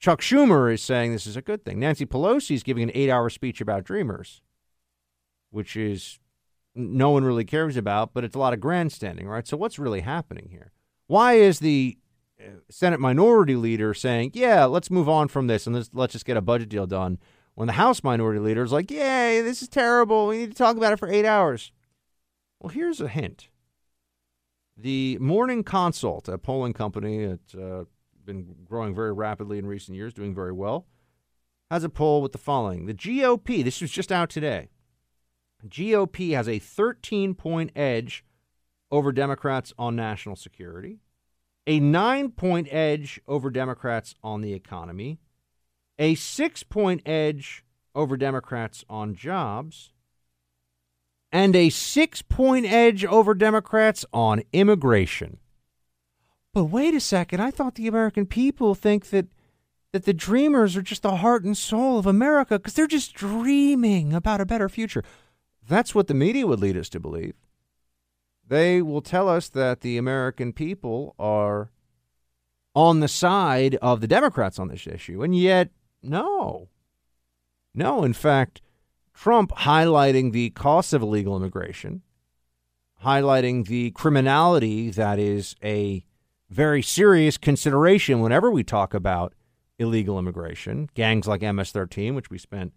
Chuck Schumer is saying this is a good thing. Nancy Pelosi is giving an eight-hour speech about Dreamers, which is no one really cares about, but it's a lot of grandstanding, right? So what's really happening here? Why is the Senate minority leader saying, yeah, let's move on from this and let's, let's just get a budget deal done, when the House minority leader is like, yay, this is terrible, we need to talk about it for eight hours? Well, here's a hint. The Morning Consult, a polling company that's uh, been growing very rapidly in recent years, doing very well, has a poll with the following. The G O P, this was just out today, G O P has a thirteen-point edge over Democrats on national security, a nine-point edge over Democrats on the economy, a six-point edge over Democrats on jobs, and a six-point edge over Democrats on immigration. But wait a second, I thought the American people think that that the Dreamers are just the heart and soul of America because they're just dreaming about a better future. That's what the media would lead us to believe. They will tell us that the American people are on the side of the Democrats on this issue. And yet, no. No, in fact, Trump highlighting the cost of illegal immigration, highlighting the criminality that is a very serious consideration whenever we talk about illegal immigration, gangs like M S thirteen, which we spent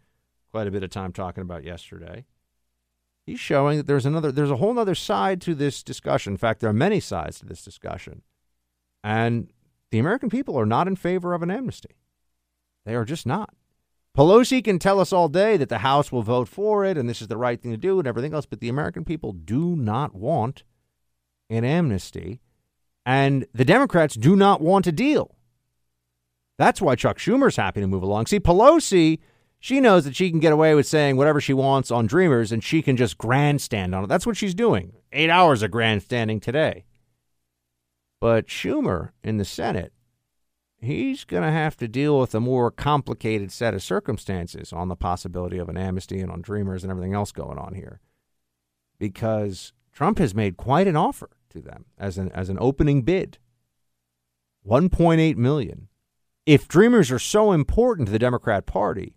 quite a bit of time talking about yesterday. He's showing that there's another, there's a whole other side to this discussion. In fact, there are many sides to this discussion. And the American people are not in favor of an amnesty. They are just not. Pelosi can tell us all day that the House will vote for it and this is the right thing to do and everything else, but the American people do not want an amnesty. And the Democrats do not want a deal. That's why Chuck Schumer's happy to move along. See, Pelosi, she knows that she can get away with saying whatever she wants on Dreamers and she can just grandstand on it. That's what she's doing. Eight hours of grandstanding today. But Schumer in the Senate, he's going to have to deal with a more complicated set of circumstances on the possibility of an amnesty and on Dreamers and everything else going on here, because Trump has made quite an offer to them as an as an opening bid. one point eight million dollars. If Dreamers are so important to the Democrat Party,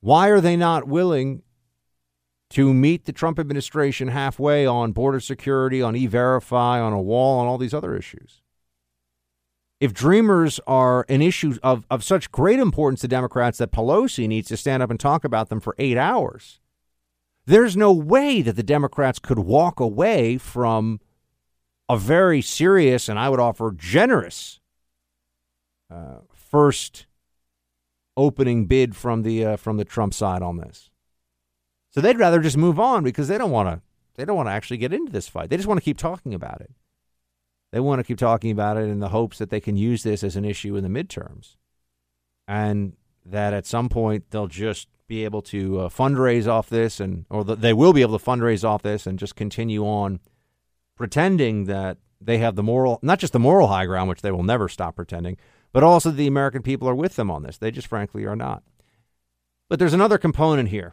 why are they not willing to meet the Trump administration halfway on border security, on E-Verify, on a wall, on all these other issues? if dreamers are an issue of, of such great importance to Democrats that Pelosi needs to stand up and talk about them for eight hours, there's no way that the Democrats could walk away from a very serious and I would offer generous uh, first opening bid from the uh, from the Trump side on this. So they'd rather just move on because they don't want to they don't want to actually get into this fight. They just want to keep talking about it. They want to keep talking about it in the hopes that they can use this as an issue in the midterms and that at some point they'll just be able to uh, fundraise off this and or th- they will be able to fundraise off this and just continue on pretending that they have the moral, not just the moral high ground, which they will never stop pretending, but also the American people are with them on this. They just frankly are not. But there's another component here,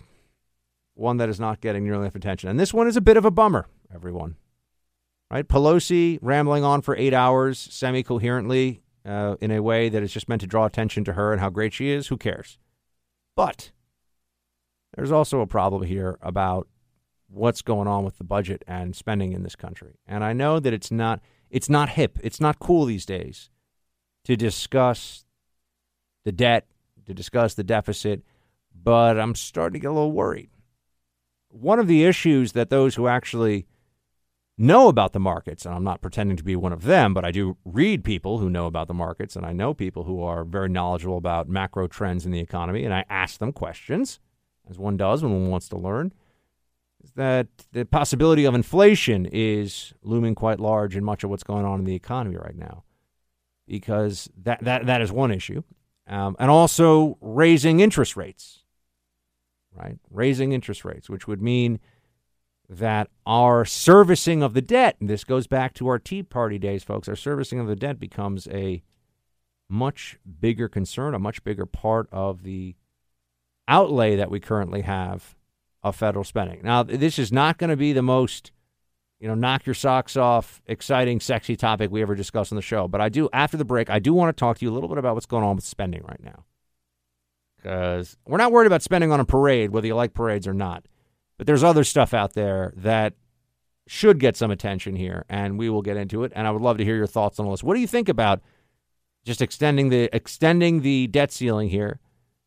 one that is not getting nearly enough attention. And this one is a bit of a bummer, everyone. Right, Pelosi rambling on for eight hours semi-coherently uh, in a way that is just meant to draw attention to her and how great she is. Who cares? But there's also a problem here about what's going on with the budget and spending in this country. And I know that it's not it's not hip. It's not cool these days to discuss the debt, to discuss the deficit. But I'm starting to get a little worried. One of the issues that those who actually know about the markets, and I'm not pretending to be one of them, but I do read people who know about the markets, and I know people who are very knowledgeable about macro trends in the economy, and I ask them questions, as one does when one wants to learn, is that the possibility of inflation is looming quite large in much of what's going on in the economy right now, because that that, that is one issue, um, and also raising interest rates, right? Raising interest rates, which would mean that our servicing of the debt, and this goes back to our Tea Party days, folks, our servicing of the debt becomes a much bigger concern, a much bigger part of the outlay that we currently have of federal spending. Now, this is not going to be the most, you know, knock your socks off, exciting, sexy topic we ever discuss on the show. But I do, after the break, I do want to talk to you a little bit about what's going on with spending right now. Because we're not worried about spending on a parade, whether you like parades or not. But there's other stuff out there that should get some attention here, and we will get into it. And I would love to hear your thoughts on all this. What do you think about just extending the extending the debt ceiling here,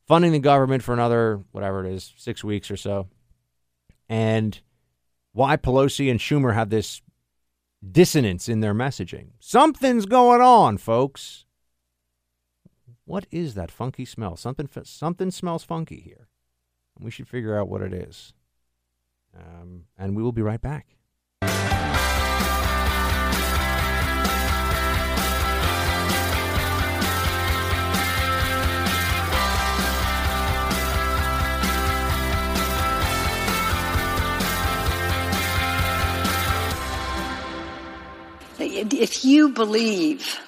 funding the government for another, whatever it is, six weeks or so, and why Pelosi and Schumer have this dissonance in their messaging? Something's going on, folks. What is that funky smell? Something, something smells funky here. We should figure out what it is. Um, and we will be right back. If you believe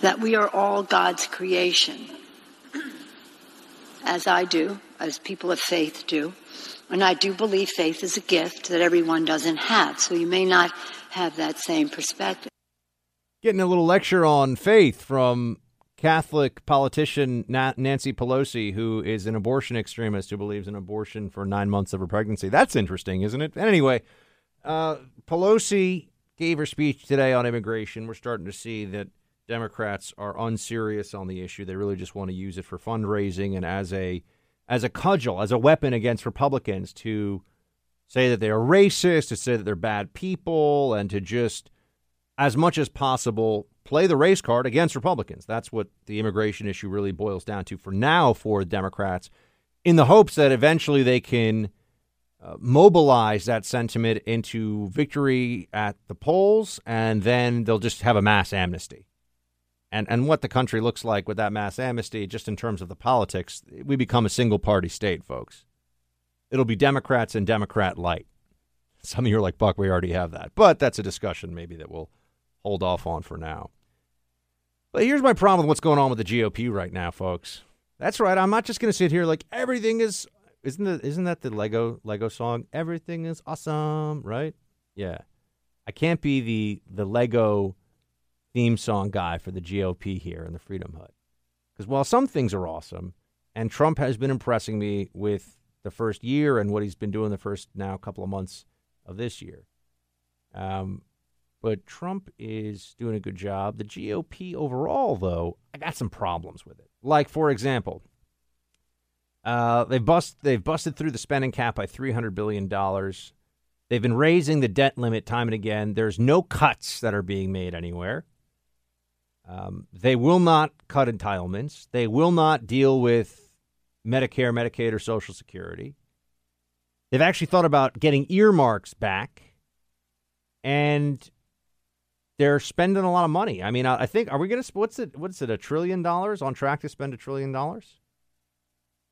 that we are all God's creation, as I do, as people of faith do, and I do believe faith is a gift that everyone doesn't have, so you may not have that same perspective. Getting a little lecture on faith from Catholic politician Nancy Pelosi, who is an abortion extremist who believes in abortion for nine months of her pregnancy. That's interesting, isn't it? Anyway, uh, Pelosi gave her speech today on immigration. We're starting to see that Democrats are unserious on the issue. They really just want to use it for fundraising and as a as a cudgel, as a weapon against Republicans to say that they are racist, to say that they're bad people, and to just, as much as possible, play the race card against Republicans. That's what the immigration issue really boils down to for now for Democrats, in the hopes that eventually they can uh, mobilize that sentiment into victory at the polls, and then they'll just have a mass amnesty. And and what the country looks like with that mass amnesty, just in terms of the politics, we become a single-party state, folks. It'll be Democrats and Democrat light. Some of you are like, Buck, we already have that. But that's a discussion maybe that we'll hold off on for now. But here's my problem with what's going on with the G O P right now, folks. That's right. I'm not just going to sit here like everything is... Isn't the, isn't that the Lego Lego song? Everything is awesome, right? Yeah. I can't be the the Lego theme song guy for the G O P here in the Freedom Hut. Because while some things are awesome, and Trump has been impressing me with the first year and what he's been doing the first now couple of months of this year, um, But Trump is doing a good job. The G O P overall, though, I got some problems with it. Like, for example, uh, they've, bust, they've busted through the spending cap by three hundred billion dollars. They've been raising the debt limit time and again. There's no cuts that are being made anywhere. Um, they will not cut entitlements. They will not deal with Medicare, Medicaid, or Social Security. They've actually thought about getting earmarks back. And they're spending a lot of money. I mean, I, I think, are we going to, what's it, what's it, a trillion dollars? On track to spend a trillion dollars?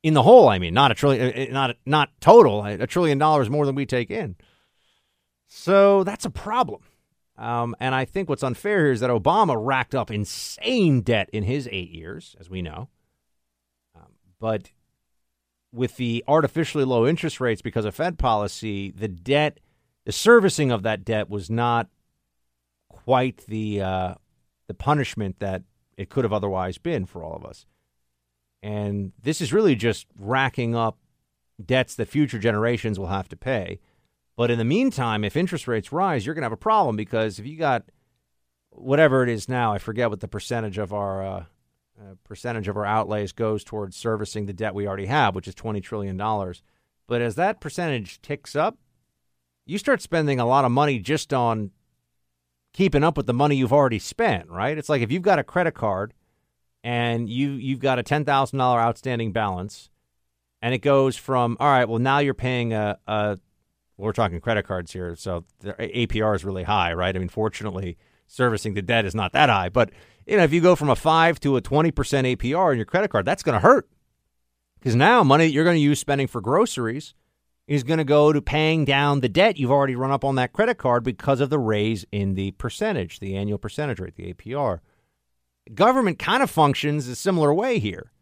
In the whole, I mean, not a trillion, not, not total, a trillion dollars more than we take in. So that's a problem. Um, and I think what's unfair here is that Obama racked up insane debt in his eight years, as we know. Um, but with the artificially low interest rates because of Fed policy, the debt, the servicing of that debt was not quite the uh, the punishment that it could have otherwise been for all of us. And this is really just racking up debts that future generations will have to pay. But in the meantime, if interest rates rise, you're going to have a problem, because if you got whatever it is now, I forget what the percentage of our uh, uh, percentage of our outlays goes towards servicing the debt we already have, which is twenty trillion dollars. But as that percentage ticks up, you start spending a lot of money just on keeping up with the money you've already spent, right? It's like if you've got a credit card and you, you've got a ten thousand dollars outstanding balance, and it goes from, all right, well, now you're paying a, a we're talking credit cards here, so the A P R is really high, right? I mean, fortunately, servicing the debt is not that high. But, you know, if you go from a five to a twenty percent A P R in your credit card, that's going to hurt, because now money that you're going to use spending for groceries is going to go to paying down the debt you've already run up on that credit card because of the raise in the percentage, the annual percentage rate, the A P R. Government kind of functions a similar way here.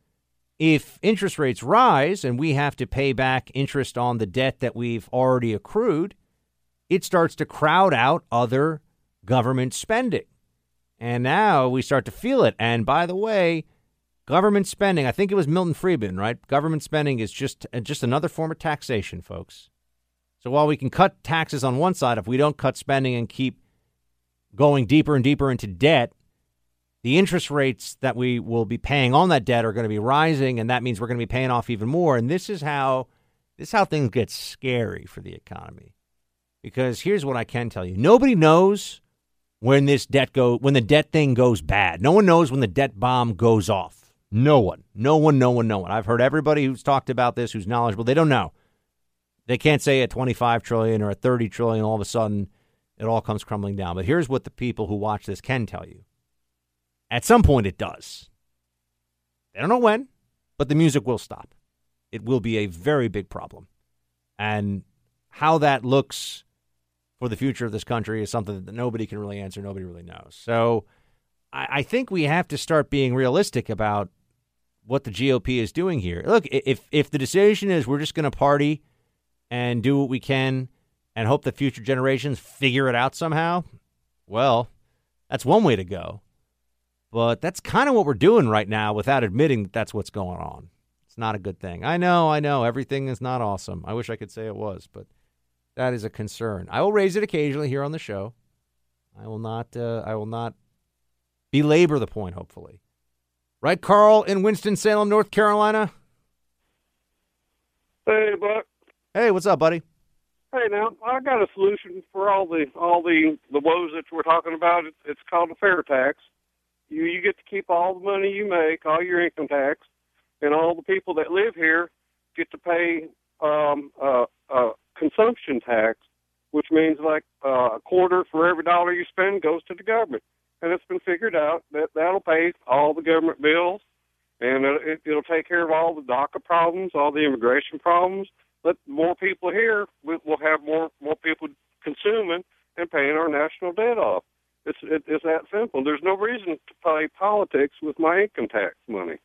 If interest rates rise and we have to pay back interest on the debt that we've already accrued, it starts to crowd out other government spending. And now we start to feel it. And by the way, government spending, I think it was Milton Friedman, right? Government spending is just just another form of taxation, folks. So while we can cut taxes on one side, if we don't cut spending and keep going deeper and deeper into debt, the interest rates that we will be paying on that debt are going to be rising, and that means we're going to be paying off even more. And this is how this is how things get scary for the economy. Because here's what I can tell you. Nobody knows when this debt go when the debt thing goes bad. No one knows when the debt bomb goes off. No one, no one, no one, no one. I've heard everybody who's talked about this, who's knowledgeable, they don't know. They can't say at twenty-five trillion or at thirty trillion, all of a sudden it all comes crumbling down. But here's what the people who watch this can tell you. At some point it does. They don't know when, but the music will stop. It will be a very big problem. And how that looks for the future of this country is something that nobody can really answer. Nobody really knows. So I, I think we have to start being realistic about what the G O P is doing here. Look, if if the decision is we're just going to party and do what we can and hope that future generations figure it out somehow, well, that's one way to go. But that's kind of what we're doing right now without admitting that that's what's going on. It's not a good thing. I know, I know, everything is not awesome. I wish I could say it was, but that is a concern. I will raise it occasionally here on the show. I will not, uh, I will not belabor the point, hopefully. Right, Carl in Winston-Salem, North Carolina? Hey, Buck. Hey, what's up, buddy? Hey, now, I got a solution for all the all the, the woes that we're talking about. It's, it's called a fair tax. You you get to keep all the money you make, all your income tax, and all the people that live here get to pay um, a, a consumption tax, which means like a quarter for every dollar you spend goes to the government. And it's been figured out that that'll pay all the government bills, and it, it'll take care of all the DACA problems, all the immigration problems. Let more people here, we'll have more more people consuming and paying our national debt off. It's it, it's that simple. There's no reason to play politics with my income tax money,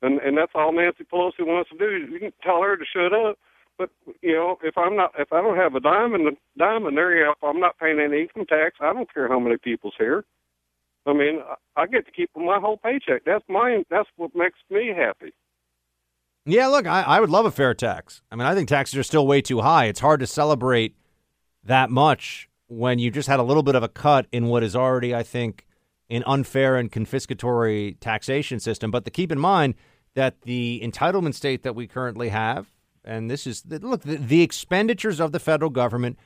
and and that's all Nancy Pelosi wants to do. You can tell her to shut up, but you know if I'm not if I don't have a dime in the dime in there, if I'm not paying any income tax, I don't care how many people's here. I mean, I get to keep my whole paycheck. That's mine. That's what makes me happy. Yeah, look, I, I would love a fair tax. I mean, I think taxes are still way too high. It's hard to celebrate that much when you just had a little bit of a cut in what is already, I think, an unfair and confiscatory taxation system. But to keep in mind that the entitlement state that we currently have, and this is, look, the, the expenditures of the federal government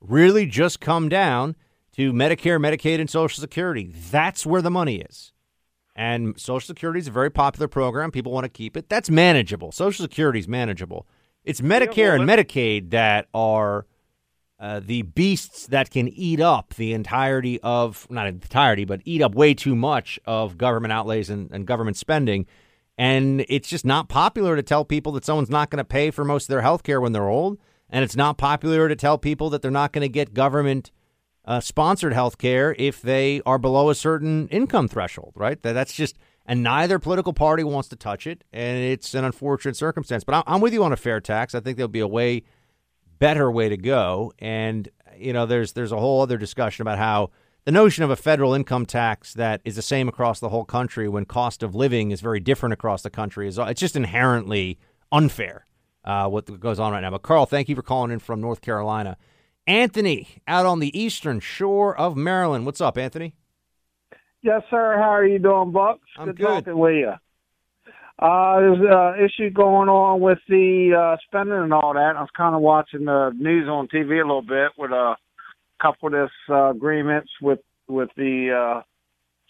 really just come down to Medicare, Medicaid, and Social Security. That's where the money is. And Social Security is a very popular program. People want to keep it. That's manageable. Social Security is manageable. It's Medicare and Medicaid that are uh, the beasts that can eat up the entirety of, not entirety, but eat up way too much of government outlays and, and government spending. And it's just not popular to tell people that someone's not going to pay for most of their health care when they're old. And it's not popular to tell people that they're not going to get government Uh, sponsored health care if they are below a certain income threshold, right? That, that's just, and neither political party wants to touch it, and it's an unfortunate circumstance. But I'm, I'm with you on a fair tax. I think there'll be a way better way to go. And, you know, there's there's a whole other discussion about how the notion of a federal income tax that is the same across the whole country when cost of living is very different across the country is it's just inherently unfair, uh, what goes on right now. But Carl, thank you for calling in from North Carolina. Anthony, out on the eastern shore of Maryland. What's up, Anthony? Yes, sir. How are you doing, Buck? I'm good, good talking with you. Uh, there's an issue going on with the uh, spending and all that. I was kind of watching the news on T V a little bit with a couple of this uh, agreements with, with the uh,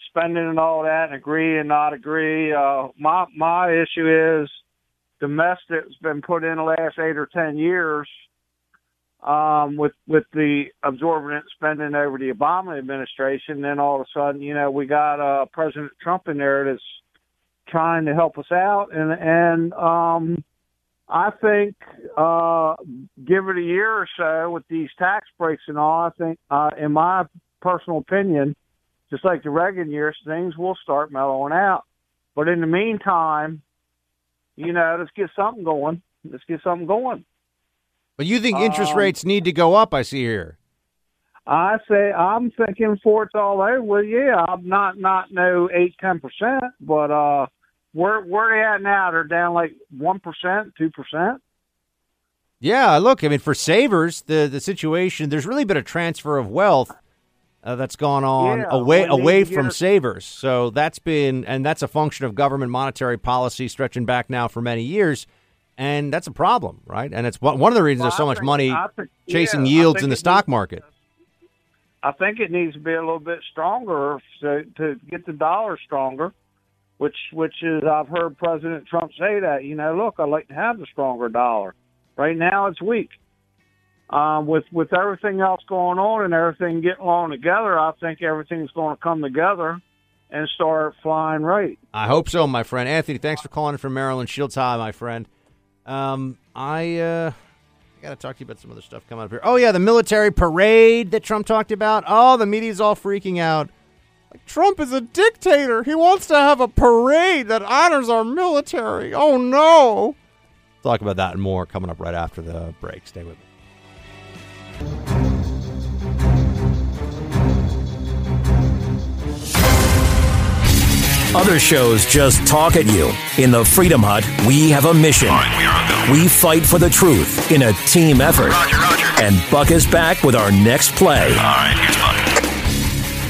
spending and all that, and agree and not agree. Uh, my, my issue is domestic's been put in the last eight or ten years Um, with, with the absorbent spending over the Obama administration. Then all of a sudden, you know, we got uh, President Trump in there that's trying to help us out. And, and um, I think uh, give it a year or so with these tax breaks and all, I think, uh, in my personal opinion, just like the Reagan years, things will start mellowing out. But in the meantime, you know, let's get something going. Let's get something going. But you think interest um, rates need to go up, I see here. I say I'm thinking for it's all over. Well, yeah, I'm not not no eight, ten percent, but uh where where they at now? They're down like one percent, two percent. Yeah, look, I mean for savers, the, the situation there's really been a transfer of wealth uh, that's gone on yeah, away away from savers. So that's been and that's a function of government monetary policy stretching back now for many years. And that's a problem, right? And it's one of the reasons well, there's so think, much money think, chasing yeah, yields in the stock needs, market. I think it needs to be a little bit stronger to, to get the dollar stronger, which which is I've heard President Trump say that. You know, look, I'd like to have the stronger dollar. Right now it's weak. Um, with, with everything else going on and everything getting along together, I think everything's going to come together and start flying right. I hope so, my friend. Anthony, thanks for calling from Maryland. Shields high, my friend. Um, I, uh, I got to talk to you about some other stuff coming up here. Oh, yeah, the military parade that Trump talked about. Oh, the media's all freaking out. Like, Trump is a dictator. He wants to have a parade that honors our military. Oh, no. Talk about that and more coming up right after the break. Stay with me. Other shows just talk at you. In the Freedom Hut, we have a mission. All right, we are on go. We fight for the truth in a team effort. Roger, roger. And Buck is back with our next play. All right, here's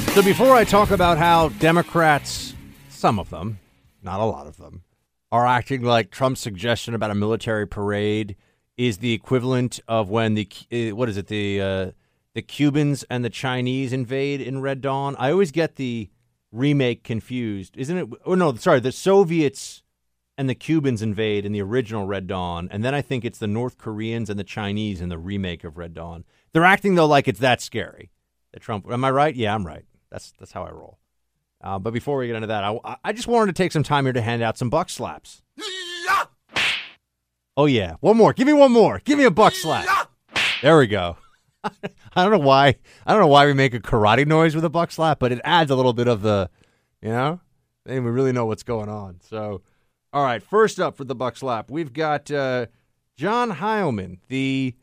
Buck. So before I talk about how Democrats, some of them, not a lot of them, are acting like Trump's suggestion about a military parade is the equivalent of when the, what is it, the uh, the Cubans and the Chinese invade in Red Dawn. I always get the remake confused, isn't it? Oh, no, sorry. The Soviets and the Cubans invade in the original Red Dawn. And then I think it's the North Koreans and the Chinese in the remake of Red Dawn. They're acting, though, like it's that scary. That Trump. Am I right? Yeah, I'm right. That's that's how I roll. Uh, but before we get into that, I, I just wanted to take some time here to hand out some buck slaps. Yeah. Oh, yeah. One more. Give me one more. Give me a buck slap. Yeah. There we go. I don't know why I don't know why we make a karate noise with a buck slap, but it adds a little bit of the, you know, then we really know what's going on. So, all right, first up for the buck slap, we've got uh, John Heilemann, the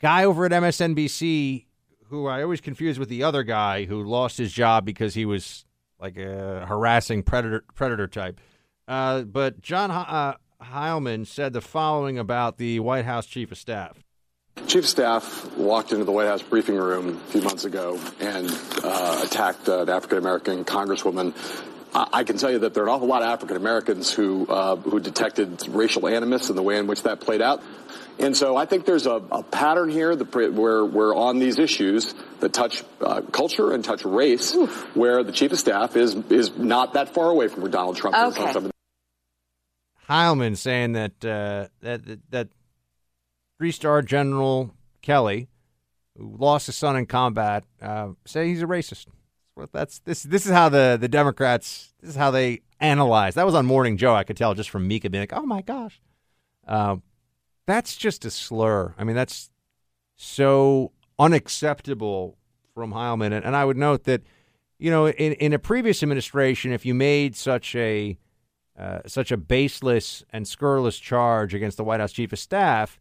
guy over at M S N B C, who I always confuse with the other guy who lost his job because he was like a harassing predator predator type. Uh, but John uh, Heilemann said the following about the White House chief of staff. Chief of Staff walked into the White House briefing room a few months ago and uh, attacked uh, an African-American congresswoman. I can tell you that there are an awful lot of African Americans who uh, who detected racial animus and the way in which that played out. And so I think there's a, a pattern here that where we're on these issues that touch uh, culture and touch race, Ooh. where the Chief of Staff is is not that far away from where Donald Trump is. Okay. Heilemann saying that uh, that that three-star General Kelly, who lost his son in combat, uh, say he's a racist. Well, that's this. This is how the, the Democrats. This is how they analyze. That was on Morning Joe. I could tell just from Mika being like, "Oh my gosh," uh, that's just a slur. I mean, that's so unacceptable from Heilemann. And, and I would note that, you know, in, in a previous administration, if you made such a uh, such a baseless and scurrilous charge against the White House Chief of Staff,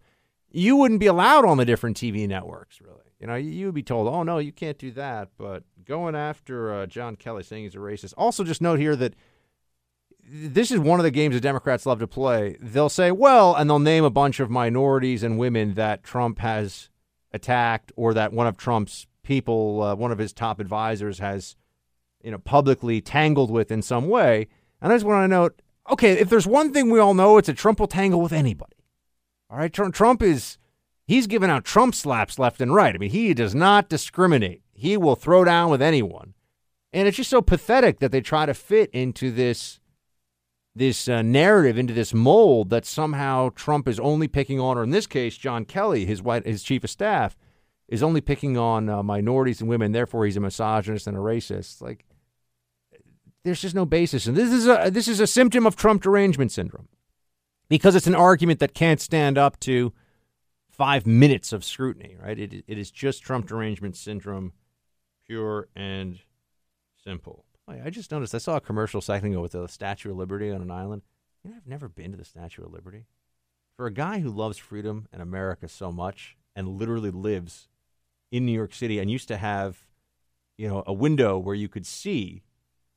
you wouldn't be allowed on the different T V networks, really. You know, you would be told, oh, no, you can't do that. But going after uh, John Kelly, saying he's a racist. Also, just note here that this is one of the games the Democrats love to play. They'll say, well, and they'll name a bunch of minorities and women that Trump has attacked or that one of Trump's people, uh, one of his top advisors has, you know, publicly tangled with in some way. And I just want to note, OK, if there's one thing we all know, it's that Trump will tangle with anybody. All right. Tr- Trump is. He's given out Trump slaps left and right. I mean, he does not discriminate. He will throw down with anyone. And it's just so pathetic that they try to fit into this this uh, narrative, into this mold that somehow Trump is only picking on, or in this case, John Kelly, his white, his chief of staff, is only picking on uh, minorities and women. Therefore, he's a misogynist and a racist. Like, there's just no basis. And this is a this is a symptom of Trump derangement syndrome, because it's an argument that can't stand up to five minutes of scrutiny, right? It, it is just Trump derangement syndrome, pure and simple. I just noticed, I saw a commercial a second ago with the Statue of Liberty on an island. You know, I've never been to the Statue of Liberty. For a guy who loves freedom and America so much and literally lives in New York City and used to have, you know, a window where you could see,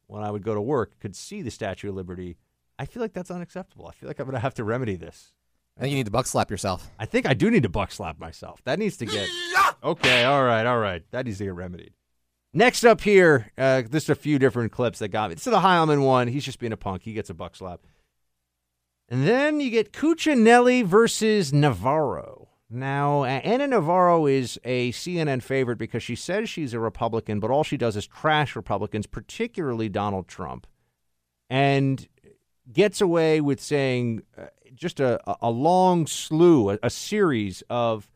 when I would go to work, could see the Statue of Liberty, I feel like that's unacceptable. I feel like I'm going to have to remedy this. I think you need to buck slap yourself. I think I do need to buck slap myself. That needs to get... Okay, all right, all right. That needs to get remedied. Next up here, uh, there's a few different clips that got me. This is the Heilemann one. He's just being a punk. He gets a buck slap. And then you get Cuccinelli versus Navarro. Now, Anna Navarro is a C N N favorite because she says she's a Republican, but all she does is trash Republicans, particularly Donald Trump, and gets away with saying... Uh, just a, a long slew, a, a series of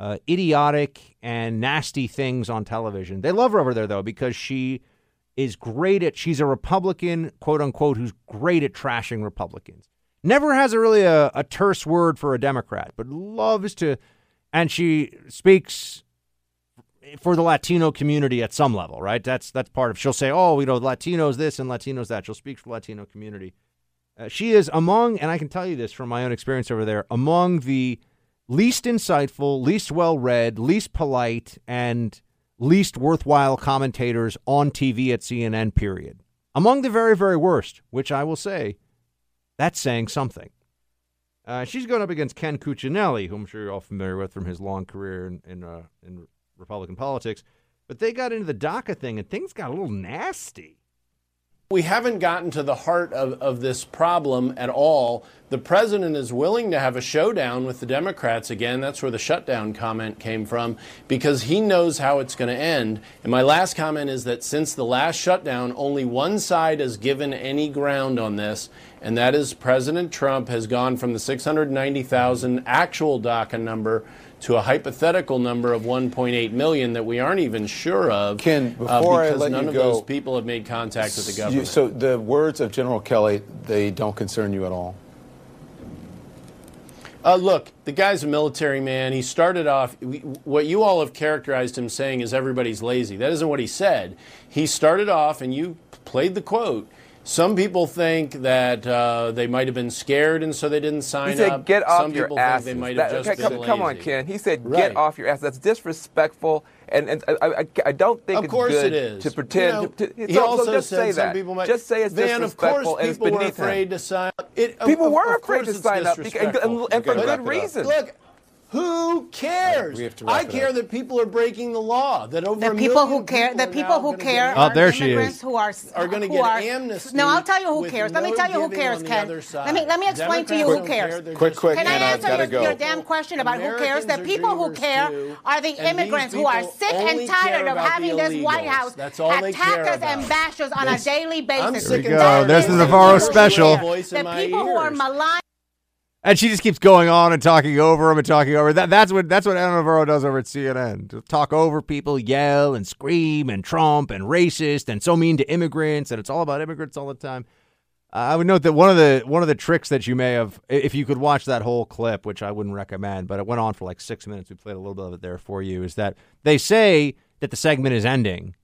uh, idiotic and nasty things on television. They love her over there, though, because she is great at, she's a Republican, quote unquote, who's great at trashing Republicans. Never has a really a, a terse word for a Democrat, but loves to, and she speaks for the Latino community at some level, right? That's, that's part of, she'll say, oh, you know, Latinos this and Latinos that. She'll speak for the Latino community. Uh, she is among, and I can tell you this from my own experience over there, among the least insightful, least well-read, least polite, and least worthwhile commentators on T V at C N N, period. Among the very, very worst, which I will say, that's saying something. Uh, she's going up against Ken Cuccinelli, who I'm sure you're all familiar with from his long career in, in, uh, in Republican politics. But they got into the DACA thing, and things got a little nasty. We haven't gotten to the heart of, of this problem at all. The president is willing to have a showdown with the Democrats again. That's where the shutdown comment came from, because he knows how it's going to end. And my last comment is that since the last shutdown, only one side has given any ground on this, and that is President Trump has gone from the six hundred ninety thousand actual DACA number to a hypothetical number of one point eight million that we aren't even sure of. Ken, before uh, I let none you of go, those people have made contact with the government. You, so the words of General Kelly, they don't concern you at all? Uh, look, the guy's a military man. He started off, we, what you all have characterized him saying is everybody's lazy. That isn't what he said. He started off, and you played the quote, some people think that uh, they might have been scared and so they didn't sign up. He said, up. get off Some your ass. They might have that, just okay, come, been come on, Ken. He said, right. get off your ass. That's disrespectful. And, and I, I, I don't think of it's course good it is. to pretend. You know, to, to, he so, also so just said say that. Might, just say it's then disrespectful and it's beneath him. People were afraid him. to sign up. It, of, people were of, of afraid to sign up, and, and, and for good reason. Look, Who cares? Right, I care up. that people are breaking the law. That over the a people who care, people the people who care, oh, there she is. who are are going to get are, amnesty. No, I'll tell you who cares. Let me tell you who cares, Ken. Let me let me explain Democrats to you who cares. Care, quick, quick, can I answer your, go. your damn question about Americans who cares? The people who care too, are the immigrants who are sick and tired of having this White House attack us and bash us on a daily basis. There we go. There's the Navarro special. The people who are maligned. And she just keeps going on and talking over him and talking over that. That's what that's what Anna Navarro does over at C N N. To talk over people, yell and scream, and Trump and racist and so mean to immigrants, and it's all about immigrants all the time. Uh, I would note that one of the one of the tricks that you may have, if you could watch that whole clip, which I wouldn't recommend, but it went on for like six minutes. We played a little bit of it there for you. Is that they say that the segment is ending,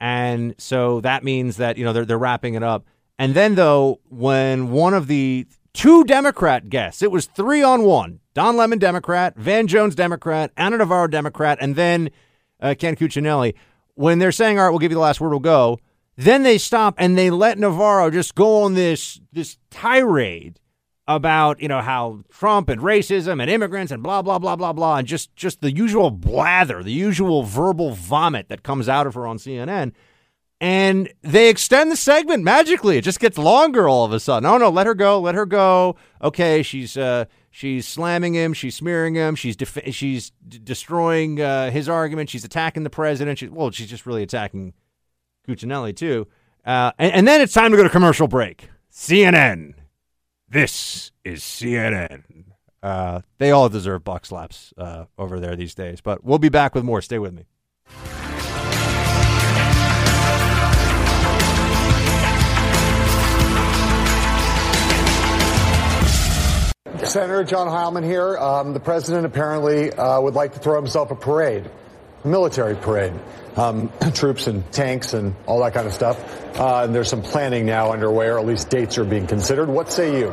and so that means that you know they're they're wrapping it up. And then though, when one of the two Democrat guests. It was three on one. Don Lemon, Democrat, Van Jones, Democrat, Anna Navarro, Democrat, and then uh, Ken Cuccinelli. When they're saying, all right, we'll give you the last word, we'll go, then they stop and they let Navarro just go on this this tirade about, you know, how Trump and racism and immigrants and blah, blah, blah, blah, blah, and just, just the usual blather, the usual verbal vomit that comes out of her on C N N. And they extend the segment magically. It just gets longer all of a sudden. Oh, no, let her go. Let her go. Okay, she's uh, she's slamming him. She's smearing him. She's def- she's d- destroying uh, his argument. She's attacking the president. She, well, she's just really attacking Cuccinelli, too. Uh, and, and then it's time to go to commercial break. C N N. This is C N N. Uh, they all deserve buck slaps uh, over there these days. But we'll be back with more. Stay with me. Senator John Heilemann here. Um, the president apparently uh, would like to throw himself a parade, a military parade, um, troops and tanks and all that kind of stuff. Uh, and there's some planning now underway, or at least dates are being considered. What say you?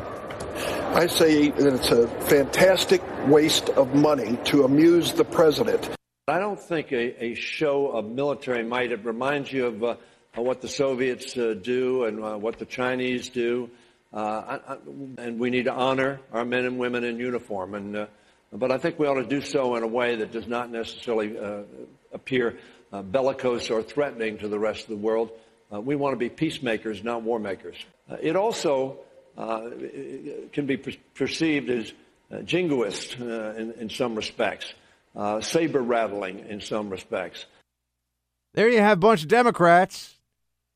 I say that it's a fantastic waste of money to amuse the president. I don't think a, a show of military might. It reminds you of uh, what the Soviets uh, do and uh, what the Chinese do. Uh, I, I, and we need to honor our men and women in uniform. And uh, but I think we ought to do so in a way that does not necessarily uh, appear uh, bellicose or threatening to the rest of the world. Uh, we want to be peacemakers, not war makers. Uh, it also uh, it can be per- perceived as uh, jingoist uh, in, in some respects, uh, saber rattling in some respects. There you have a bunch of Democrats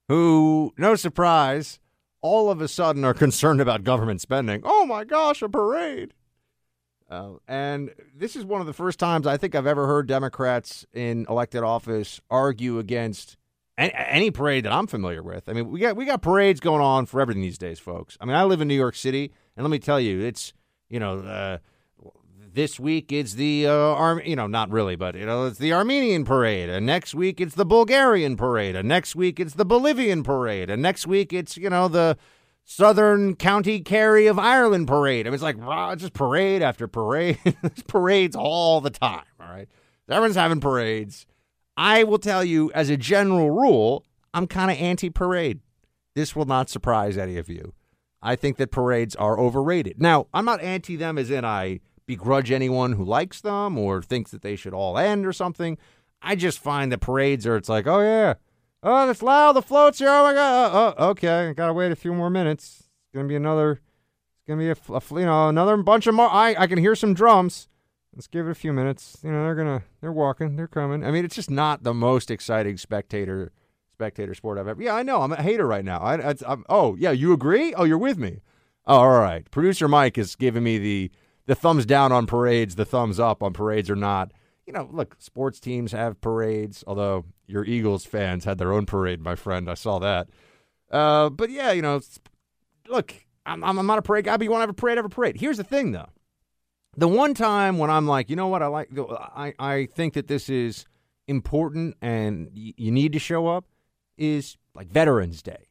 who, no surprise, all of a sudden are concerned about government spending. Oh, my gosh, a parade. Uh, and this is one of the first times I think I've ever heard Democrats in elected office argue against any, any parade that I'm familiar with. I mean, we got we got parades going on for everything these days, folks. I mean, I live in New York City, and let me tell you, it's, you know, uh, this week it's the, uh, Ar- you know, not really, but, you know, it's the Armenian parade. And next week it's the Bulgarian parade. And next week it's the Bolivian parade. And next week it's, you know, the Southern County Kerry of Ireland parade. I mean, it's like, rah, just parade after parade. There's parades all the time, all right? Everyone's having parades. I will tell you, as a general rule, I'm kind of anti-parade. This will not surprise any of you. I think that parades are overrated. Now, I'm not anti them as in I begrudge anyone who likes them or thinks that they should all end or something. I just find the parades are, it's like, oh, yeah. Oh, that's loud. The floats here. Oh, my God. Oh, okay. I got to wait a few more minutes. It's going to be another, it's going to be a, a, you know, another bunch of more. I, I can hear some drums. Let's give it a few minutes. You know, they're going to, they're walking, they're coming. I mean, it's just not the most exciting spectator, spectator sport I've ever. Yeah, I know. I'm a hater right now. I, I I'm, Oh, yeah. You agree? Oh, you're with me. Oh, all right. Producer Mike is giving me the, The thumbs down on parades, the thumbs up on parades or not. You know, look, sports teams have parades, although your Eagles fans had their own parade, my friend. I saw that. Uh, but, yeah, you know, look, I'm, I'm not a parade guy, but you want to have a parade, have a parade. Here's the thing, though. The one time when I'm like, you know what, I like, I, I think that this is important and y- you need to show up is like Veterans Day,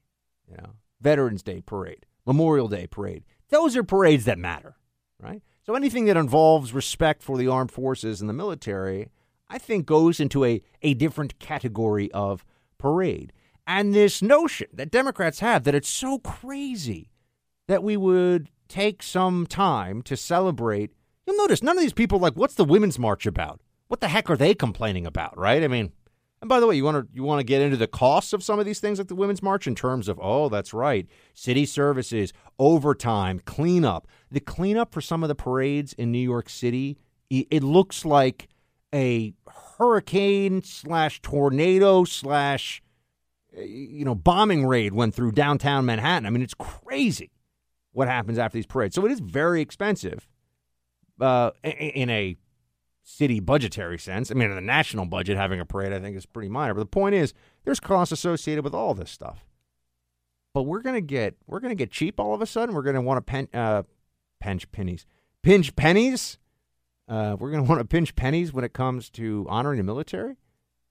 you know, Veterans Day parade, Memorial Day parade. Those are parades that matter, right? So anything that involves respect for the armed forces and the military, I think goes into a, a different category of parade. And this notion that Democrats have that it's so crazy that we would take some time to celebrate You'll notice none of these people are like, what's the Women's March about? What the heck are they complaining about, right? I mean, and by the way, you want to you want to get into the costs of some of these things at the Women's March in terms of, oh, that's right, city services, overtime, cleanup. The cleanup for some of the parades in New York City, it looks like a hurricane slash tornado slash, you know, bombing raid went through downtown Manhattan. I mean, it's crazy what happens after these parades. So it is very expensive uh, in a city budgetary sense. I mean, in the national budget, having a parade, I think, is pretty minor. But the point is, there's costs associated with all this stuff. But we're going to get we're going to get cheap all of a sudden. We're going to want to pen, uh, pinch pennies, pinch pennies. Uh, we're going to want to pinch pennies when it comes to honoring the military.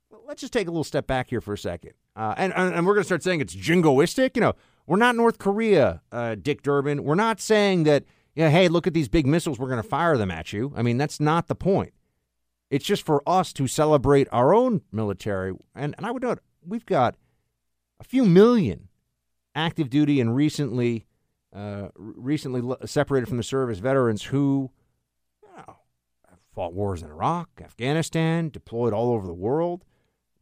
Well, let's just take a little step back here for a second. Uh, and, and, and we're going to start saying it's jingoistic. You know, we're not North Korea, uh, Dick Durbin. We're not saying that, yeah, hey, look at these big missiles. We're going to fire them at you. I mean, that's not the point. It's just for us to celebrate our own military. And, and I would note we've got a few million active duty and recently uh, recently separated from the service veterans who you know, fought wars in Iraq, Afghanistan, deployed all over the world.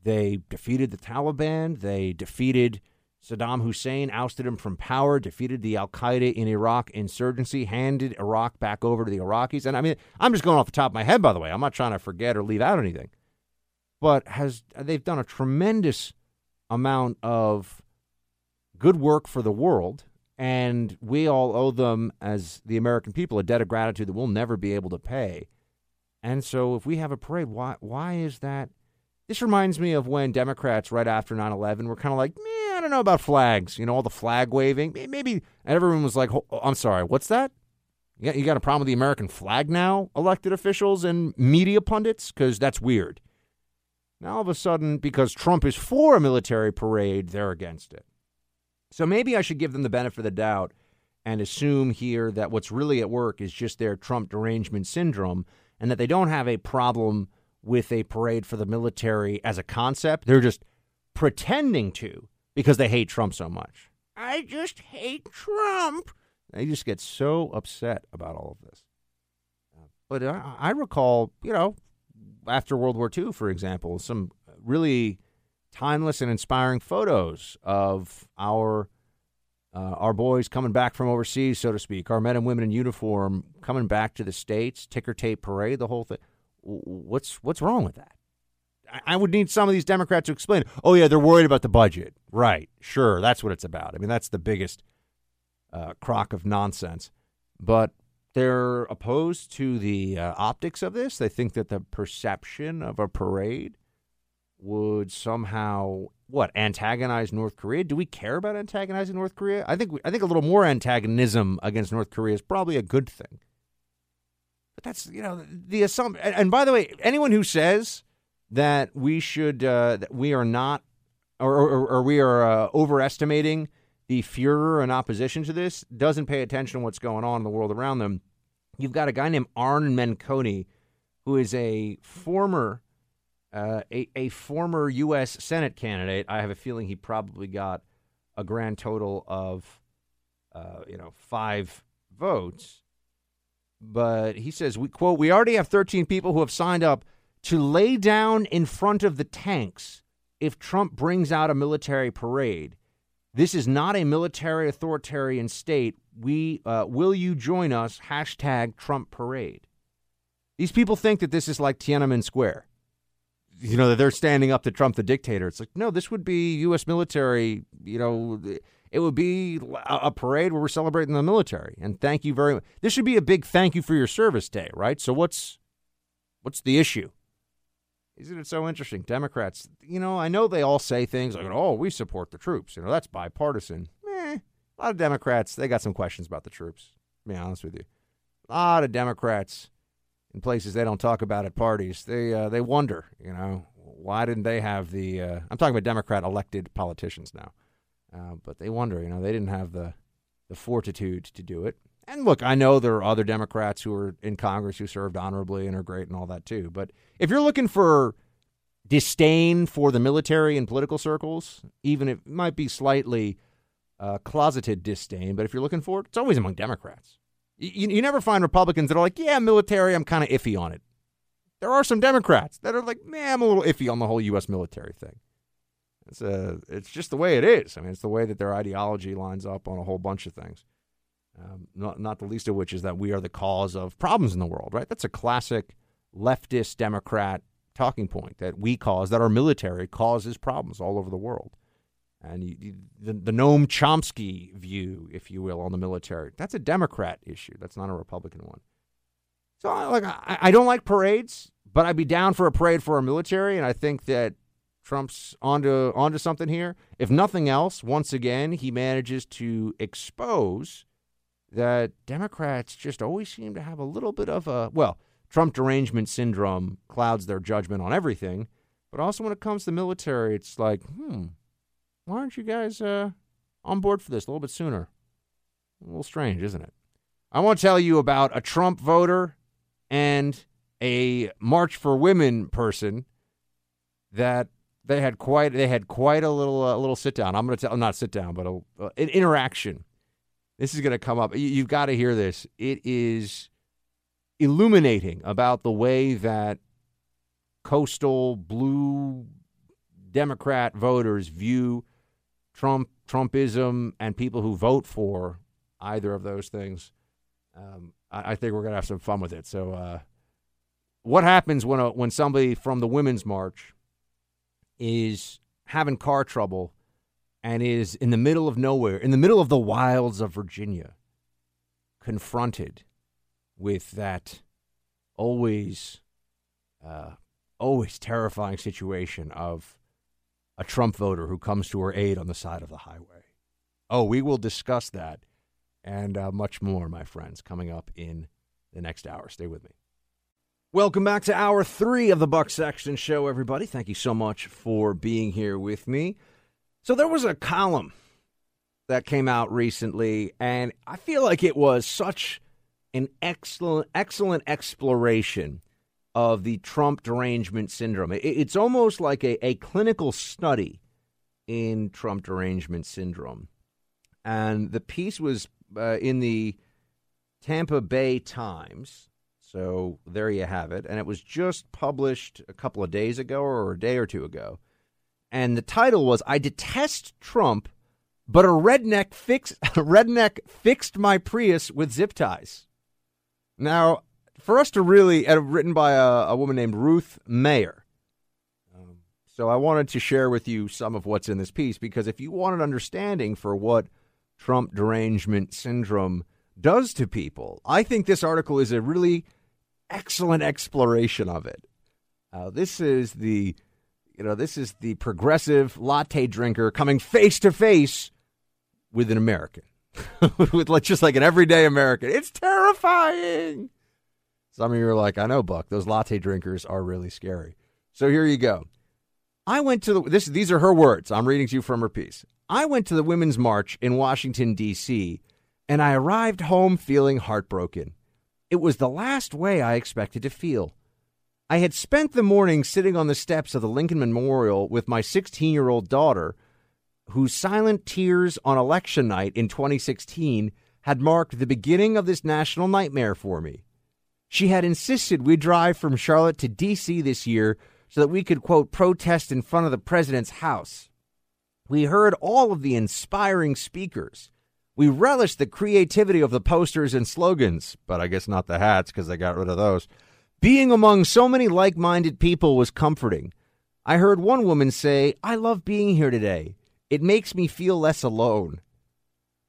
They defeated the Taliban. They defeated Saddam Hussein, ousted him from power, defeated the al-Qaeda in Iraq insurgency, handed Iraq back over to the Iraqis. And I mean, I'm just going off the top of my head, by the way. I'm not trying to forget or leave out anything. But has they've done a tremendous amount of good work for the world, and we all owe them, as the American people, a debt of gratitude that we'll never be able to pay. And so if we have a parade, why, why is that? This reminds me of when Democrats right after nine eleven were kind of like, meh, I don't know about flags, you know, all the flag waving. Maybe everyone was like, oh, I'm sorry, what's that? You got a problem with the American flag now, elected officials and media pundits? Because that's weird. Now, all of a sudden, because Trump is for a military parade, they're against it. So maybe I should give them the benefit of the doubt and assume here that what's really at work is just their Trump derangement syndrome and that they don't have a problem with a parade for the military as a concept. They're just pretending to. Because they hate Trump so much. I just hate Trump. They just get so upset about all of this. But I, I recall, you know, after World War Two, for example, some really timeless and inspiring photos of our uh, our boys coming back from overseas, so to speak, our men and women in uniform coming back to the States, ticker tape parade, the whole thing. What's what's wrong with that? I would need some of these Democrats to explain, oh, yeah, they're worried about the budget. Right. Sure. That's what it's about. I mean, that's the biggest uh, crock of nonsense. But they're opposed to the uh, optics of this. They think that the perception of a parade would somehow, what, antagonize North Korea? Do we care about antagonizing North Korea? I think we, I think a little more antagonism against North Korea is probably a good thing. But that's, you know, the assumption. And, and by the way, anyone who says that we should, uh, that we are not, or, or, or we are uh, overestimating the furor and opposition to this, doesn't pay attention to what's going on in the world around them. You've got a guy named Arne Menconi, who is a former, uh, a, a former U S Senate candidate. I have a feeling he probably got a grand total of, uh, you know, five votes. But he says, we quote, we already have thirteen people who have signed up to lay down in front of the tanks if Trump brings out a military parade. This is not a military authoritarian state. We uh, will you join us? Hashtag Trump parade. These people think that this is like Tiananmen Square. You know, that they're standing up to Trump the dictator. It's like, no, this would be U S military. You know, it would be a parade where we're celebrating the military. And thank you very much. This should be a big thank you for your service day, right? So what's what's the issue? Isn't it so interesting? Democrats, you know, I know they all say things like, oh, we support the troops. You know, that's bipartisan. Eh, a lot of Democrats, they got some questions about the troops, to be honest with you. A lot of Democrats in places they don't talk about at parties, they uh, they wonder, you know, why didn't they have the, uh, I'm talking about Democrat elected politicians now, uh, but they wonder, you know, they didn't have the, the fortitude to do it. And look, I know there are other Democrats who are in Congress who served honorably and are great and all that, too. But if you're looking for disdain for the military in political circles, even if it might be slightly uh, closeted disdain, but if you're looking for it, it's always among Democrats. You, you never find Republicans that are like, yeah, military, I'm kind of iffy on it. There are some Democrats that are like, man, I'm a little iffy on the whole U S military thing. It's, uh, it's just the way it is. I mean, it's the way that their ideology lines up on a whole bunch of things. Um, not, not the least of which is that we are the cause of problems in the world, right? That's a classic leftist Democrat talking point, that we cause, that our military causes problems all over the world. And you, you, the, the Noam Chomsky view, if you will, on the military, that's a Democrat issue. That's not a Republican one. So I, like, I, I don't like parades, but I'd be down for a parade for our military, and I think that Trump's onto, onto something here. If nothing else, once again, he manages to expose that Democrats just always seem to have a little bit of a, well, Trump derangement syndrome clouds their judgment on everything, but also when it comes to the military, it's like, hmm, why aren't you guys uh, on board for this a little bit sooner? A little strange, isn't it? I want to tell you about a Trump voter and a March for Women person that they had quite they had quite a little uh, little sit down. I'm going to tell not sit down, but a, uh, an interaction. This is going to come up. You, you've got to hear this. It is illuminating about the way that coastal blue Democrat voters view Trump, Trumpism, and people who vote for either of those things. Um, I, I think we're going to have some fun with it. So uh, what happens when a, when somebody from the Women's March is having car trouble and is in the middle of nowhere, in the middle of the wilds of Virginia, confronted with that always, uh, always terrifying situation of a Trump voter who comes to her aid on the side of the highway? Oh, we will discuss that and uh, much more, my friends, coming up in the next hour. Stay with me. Welcome back to hour three of the Buck Sexton Show, everybody. Thank you so much for being here with me. So there was a column that came out recently, and I feel like it was such an excellent, excellent exploration of the Trump derangement syndrome. It's almost like a, a clinical study in Trump derangement syndrome. And the piece was uh, in the Tampa Bay Times. So there you have it. And it was just published a couple of days ago or a day or two ago. And the title was, I detest Trump, but a redneck, fix, a redneck fixed my Prius with zip ties. Now, for us to really, uh, written by a, a woman named Ruth Mayer. Um, so I wanted to share with you some of what's in this piece, because if you want an understanding for what Trump derangement syndrome does to people, I think this article is a really excellent exploration of it. Uh, this is the... You know, this is the progressive latte drinker coming face to face with an American, with just like an everyday American. It's terrifying. Some of you are like, I know, Buck, those latte drinkers are really scary. So here you go. I went to the, this, these are her words. I'm reading to you from her piece. I went to the Women's March in Washington, D C, and I arrived home feeling heartbroken. It was the last way I expected to feel. I had spent the morning sitting on the steps of the Lincoln Memorial with my sixteen-year-old daughter, whose silent tears on election night in twenty sixteen had marked the beginning of this national nightmare for me. She had insisted we drive from Charlotte to D C this year so that we could, quote, protest in front of the president's house. We heard all of the inspiring speakers. We relished the creativity of the posters and slogans, but I guess not the hats because they got rid of those. Being among so many like-minded people was comforting. I heard one woman say, I love being here today. It makes me feel less alone.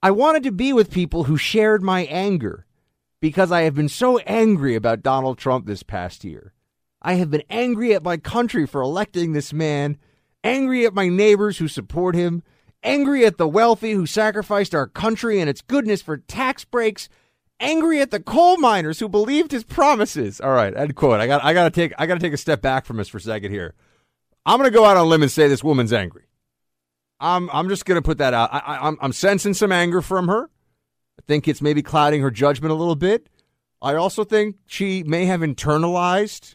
I wanted to be with people who shared my anger because I have been so angry about Donald Trump this past year. I have been angry at my country for electing this man, angry at my neighbors who support him, angry at the wealthy who sacrificed our country and its goodness for tax breaks, angry at the coal miners who believed his promises. All right, end quote. I got I gotta take I gotta take a step back from this for a second here. I'm gonna go out on a limb and say this woman's angry. I'm I'm just gonna put that out. I, I I'm I'm sensing some anger from her. I think it's maybe clouding her judgment a little bit. I also think she may have internalized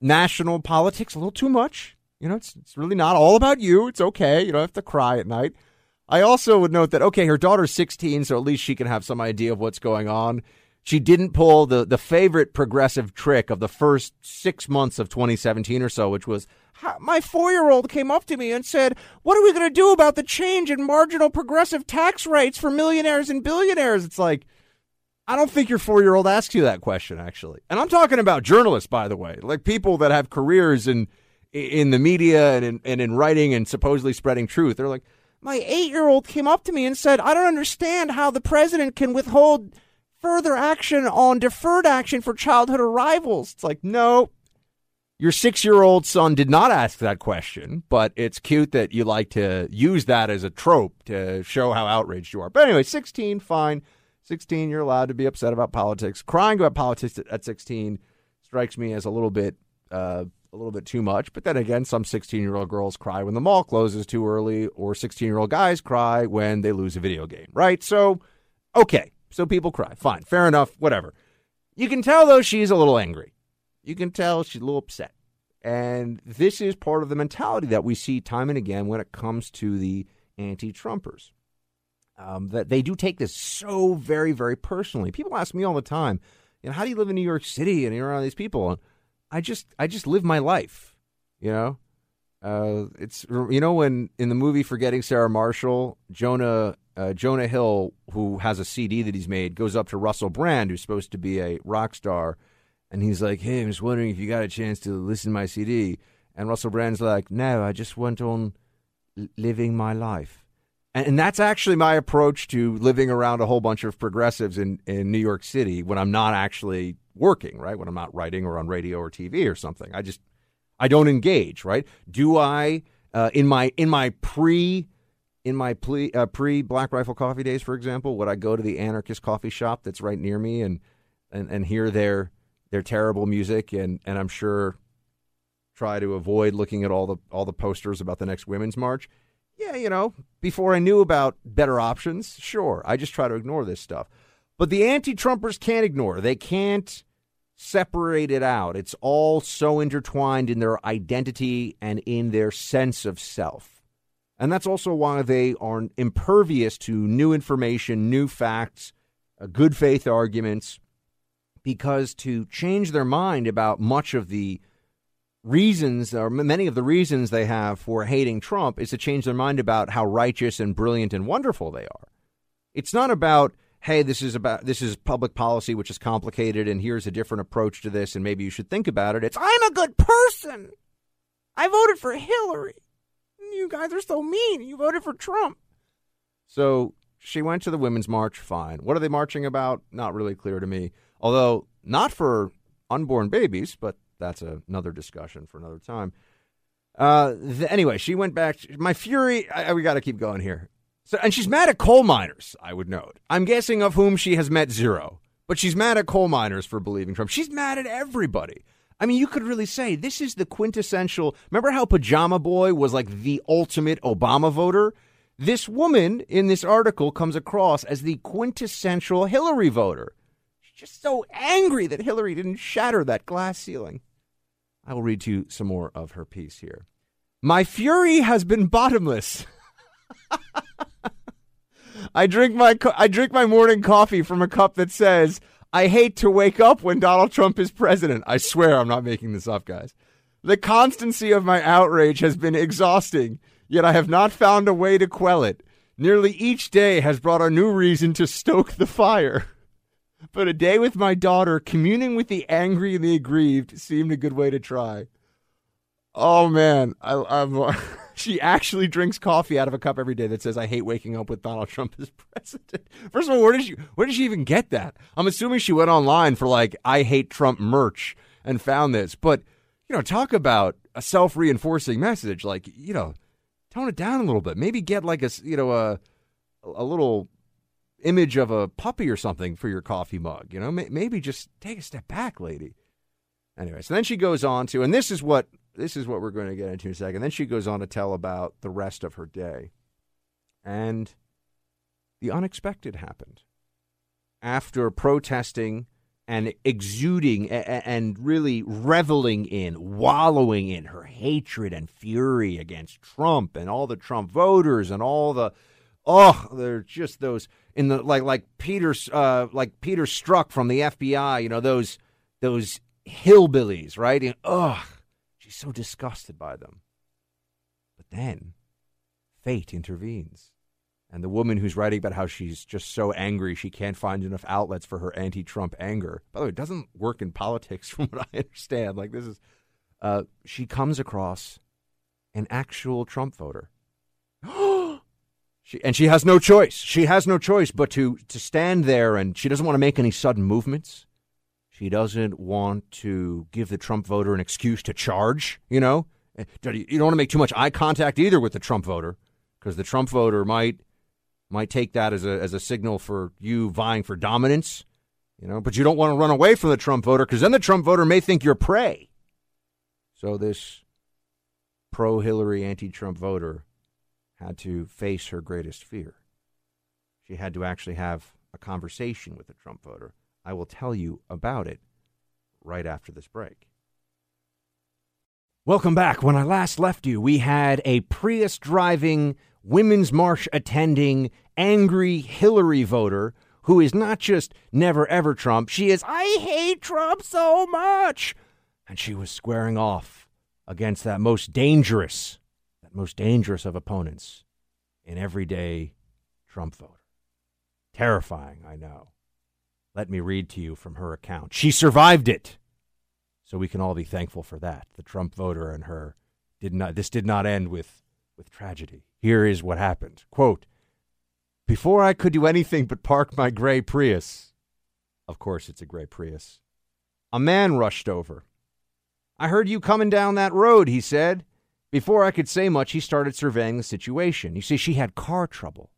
national politics a little too much. You know, it's it's really not all about you. It's okay. You don't have to cry at night. I also would note that, okay, her daughter's sixteen, so at least she can have some idea of what's going on. She didn't pull the, the favorite progressive trick of the first six months of twenty seventeen or so, which was my four-year-old came up to me and said, what are we going to do about the change in marginal progressive tax rates for millionaires and billionaires? It's like, I don't think your four-year-old asks you that question, actually. And I'm talking about journalists, by the way, like people that have careers in in the media and in, and in writing and supposedly spreading truth. They're like, my eight-year-old came up to me and said, I don't understand how the president can withhold further action on deferred action for childhood arrivals. It's like, no, your six-year-old son did not ask that question, but it's cute that you like to use that as a trope to show how outraged you are. But anyway, sixteen, fine. sixteen, you're allowed to be upset about politics. Crying about politics at sixteen strikes me as a little bit uh, a little bit too much. But then again, some sixteen-year-old girls cry when the mall closes too early, or sixteen-year-old guys cry when they lose a video game, right? So, okay, so people cry. Fine, fair enough, whatever. You can tell, though, she's a little angry. You can tell she's a little upset. And this is part of the mentality that we see time and again when it comes to the anti-Trumpers. Um, that they do take this so very, very personally. People ask me all the time, you know, how do you live in New York City and you're around these people? And I just, I just live my life, you know. Uh, it's, you know, when in the movie Forgetting Sarah Marshall, Jonah, uh, Jonah Hill, who has a C D that he's made, goes up to Russell Brand, who's supposed to be a rock star, and he's like, hey, I'm just wondering if you got a chance to listen to my C D. And Russell Brand's like, no, I just went on living my life. And that's actually my approach to living around a whole bunch of progressives in, in New York City when I'm not actually working, right? When I'm not writing or on radio or T V or something. I just, I don't engage, right? Do I, uh, in my in my pre, in my pre, uh, pre Black Rifle Coffee days, for example, would I go to the anarchist coffee shop that's right near me and and, and hear their their terrible music and, and I'm sure try to avoid looking at all the all the posters about the next women's march? Yeah, you know, before I knew about better options, sure, I just try to ignore this stuff. But the anti-Trumpers can't ignore. They can't separate it out. It's all so intertwined in their identity and in their sense of self. And that's also why they are impervious to new information, new facts, good faith arguments, because to change their mind about much of the reasons, or many of the reasons they have for hating Trump, is to change their mind about how righteous and brilliant and wonderful they are. It's not about, hey, this is about this is public policy, which is complicated, and here's a different approach to this, and maybe you should think about it. It's, I'm a good person. I voted for Hillary. You guys are so mean. You voted for Trump. So she went to the Women's March. Fine. What are they marching about? Not really clear to me, although not for unborn babies, but that's another discussion for another time. Uh, the, anyway, she went back. My fury, I, I, we got to keep going here. So, and she's mad at coal miners, I would note. I'm guessing of whom she has met zero. But she's mad at coal miners for believing Trump. She's mad at everybody. I mean, you could really say this is the quintessential. Remember how Pajama Boy was like the ultimate Obama voter? This woman in this article comes across as the quintessential Hillary voter. She's just so angry that Hillary didn't shatter that glass ceiling. I will read to you some more of her piece here. My fury has been bottomless. I drink my co- I drink my morning coffee from a cup that says, I hate to wake up when Donald Trump is president. I swear I'm not making this up, guys. The constancy of my outrage has been exhausting, yet I have not found a way to quell it. Nearly each day has brought a new reason to stoke the fire. But a day with my daughter, communing with the angry and the aggrieved, seemed a good way to try. Oh, man. I, I'm, she actually drinks coffee out of a cup every day that says, I hate waking up with Donald Trump as president. First of all, where did she, where did she even get that? I'm assuming she went online for, like, I hate Trump merch and found this. But, you know, talk about a self-reinforcing message. Like, you know, tone it down a little bit. Maybe get, like, a, you know, a, a little image of a puppy or something for your coffee mug, you know, maybe just take a step back, lady. Anyway, so then she goes on to, and this is what, this is what we're going to get into in a second. Then she goes on to tell about the rest of her day. And the unexpected happened. After protesting and exuding and really reveling in, wallowing in her hatred and fury against Trump and all the Trump voters and all the Oh, they're just those in the like like Peter uh, like Peter Strzok from the F B I. You know, those those hillbillies, right? And, oh, she's so disgusted by them. But then fate intervenes. And the woman who's writing about how she's just so angry she can't find enough outlets for her anti-Trump anger. By the way, it doesn't work in politics from what I understand. Like this is, uh, she comes across an actual Trump voter. she, and she has no choice. She has no choice but to, to stand there, and she doesn't want to make any sudden movements. She doesn't want to give the Trump voter an excuse to charge, you know. You don't want to make too much eye contact either with the Trump voter, because the Trump voter might... might take that as a as a signal for you vying for dominance, you know, but you don't want to run away from the Trump voter, because then the Trump voter may think you're prey. So this pro-Hillary, anti-Trump voter had to face her greatest fear. She had to actually have a conversation with the Trump voter. I will tell you about it right after this break. Welcome back. When I last left you, we had a Prius driving, Women's March attending, angry Hillary voter who is not just never, ever Trump. She is, I hate Trump so much. And she was squaring off against that most dangerous, that most dangerous of opponents, an everyday Trump voter. Terrifying, I know. Let me read to you from her account. She survived it. So we can all be thankful for that. The Trump voter and her did not, this did not end with, with tragedy. Here is what happened. Quote, before I could do anything but park my gray Prius, of course it's a gray Prius, a man rushed over. I heard you coming down that road, he said. Before I could say much, he started surveying the situation. You see, she had car trouble.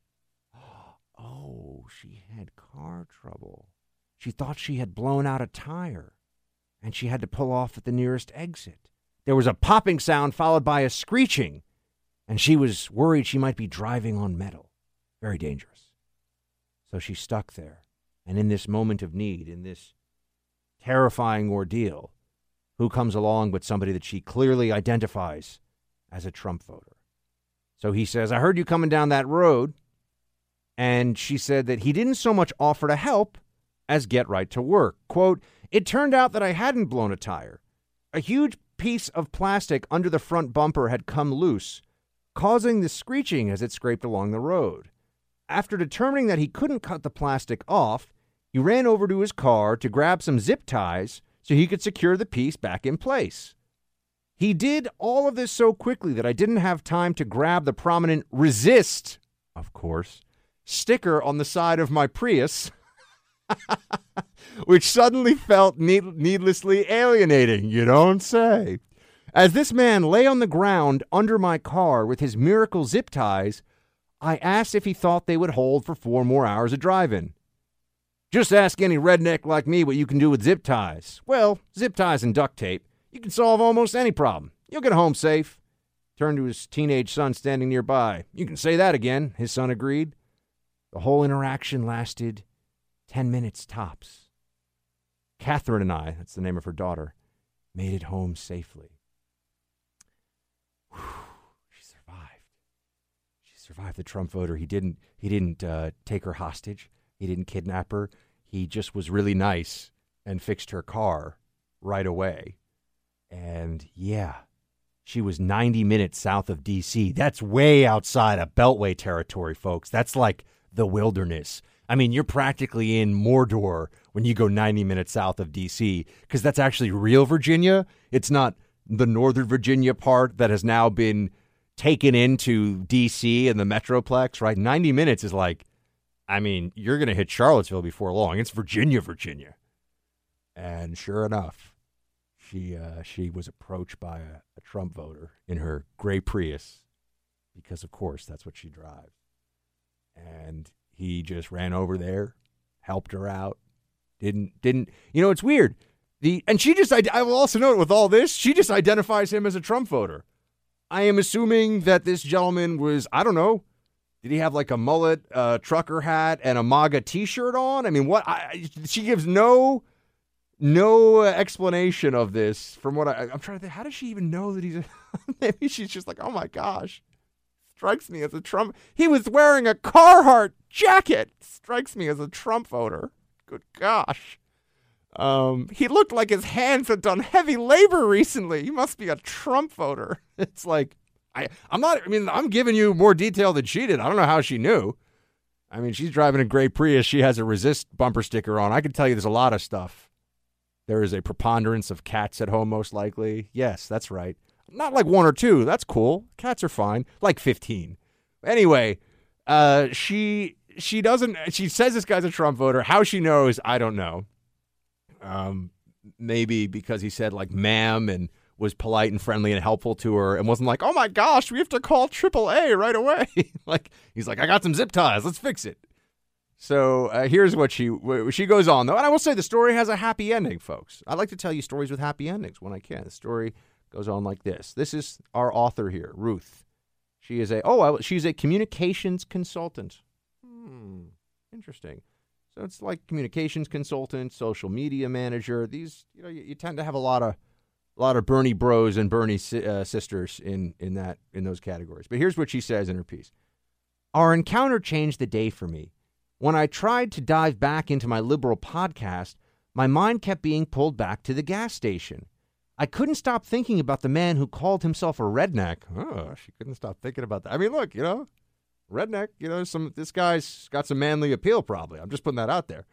Oh, she had car trouble. She thought she had blown out a tire, and she had to pull off at the nearest exit. There was a popping sound followed by a screeching. And she was worried she might be driving on metal. Very dangerous. So she stuck there. And in this moment of need, in this terrifying ordeal, who comes along but somebody that she clearly identifies as a Trump voter? So he says, I heard you coming down that road. And she said that he didn't so much offer to help as get right to work. Quote, it turned out that I hadn't blown a tire. A huge piece of plastic under the front bumper had come loose, causing the screeching as it scraped along the road. After determining that he couldn't cut the plastic off, he ran over to his car to grab some zip ties so he could secure the piece back in place. He did all of this so quickly that I didn't have time to grab the prominent resist, of course, sticker on the side of my Prius, which suddenly felt need- needlessly alienating. You don't say. As this man lay on the ground under my car with his miracle zip ties, I asked if he thought they would hold for four more hours of driving. Just ask any redneck like me what you can do with zip ties. Well, zip ties and duct tape. You can solve almost any problem. You'll get home safe. Turned to his teenage son standing nearby. You can say that again, his son agreed. The whole interaction lasted ten minutes tops. Catherine and I, that's the name of her daughter, made it home safely. She survived. She survived the Trump voter. He didn't he didn't uh, take her hostage. He didn't kidnap her. He just was really nice and fixed her car right away. And yeah, she was ninety minutes south of D C. That's way outside of Beltway territory, folks. That's like the wilderness. I mean, you're practically in Mordor when you go ninety minutes south of D C, because that's actually real Virginia. It's not the northern Virginia part that has now been taken into D C and the Metroplex, right? ninety minutes is like, I mean, you're going to hit Charlottesville before long. It's Virginia, Virginia. And sure enough, she uh, she was approached by a, a Trump voter in her gray Prius, because, of course, that's what she drives. And he just ran over there, helped her out, didn't, didn't, you know, it's weird. The, and she just, I, I will also note with all this, she just identifies him as a Trump voter. I am assuming that this gentleman was, I don't know, did he have like a mullet, uh, trucker hat, and a MAGA t-shirt on? I mean, what, I, she gives no, no explanation of this from what I, I'm trying to think, how does she even know that he's, a, maybe she's just like, oh my gosh, Strikes me as a Trump. He was wearing a Carhartt jacket. Strikes me as a Trump voter. Good gosh. Um, he looked like his hands had done heavy labor recently. He must be a Trump voter. It's like, I, I'm not, I mean, I'm giving you more detail than she did. I don't know how she knew. I mean, she's driving a gray Prius. She has a resist bumper sticker on. I can tell you there's a lot of stuff. There is a preponderance of cats at home, most likely. Yes, that's right. Not like one or two. That's cool. Cats are fine. Like fifteen. Anyway, uh, she she doesn't, she says this guy's a Trump voter. How she knows, I don't know. Um, maybe because he said, like, ma'am, and was polite and friendly and helpful to her, and wasn't like, oh my gosh, we have to call triple A right away. Like, he's like, I got some zip ties, let's fix it. So uh, here's what she she goes on, though. And I will say the story has a happy ending, folks. I like to tell you stories with happy endings when I can. The story goes on like this. This is our author here, Ruth. She is a, oh, I, she's a communications consultant. Hmm, interesting. So it's like communications consultant, social media manager. These, you know, you, you tend to have a lot of A lot of Bernie bros and Bernie si- uh, sisters in, in that in those categories. But here's what she says in her piece. Our encounter changed the day for me. When I tried to dive back into my liberal podcast, my mind kept being pulled back to the gas station. I couldn't stop thinking about the man who called himself a redneck. Oh, she couldn't stop thinking about that. I mean, look, you know, redneck, you know, some this guy's got some manly appeal probably. I'm just putting that out there.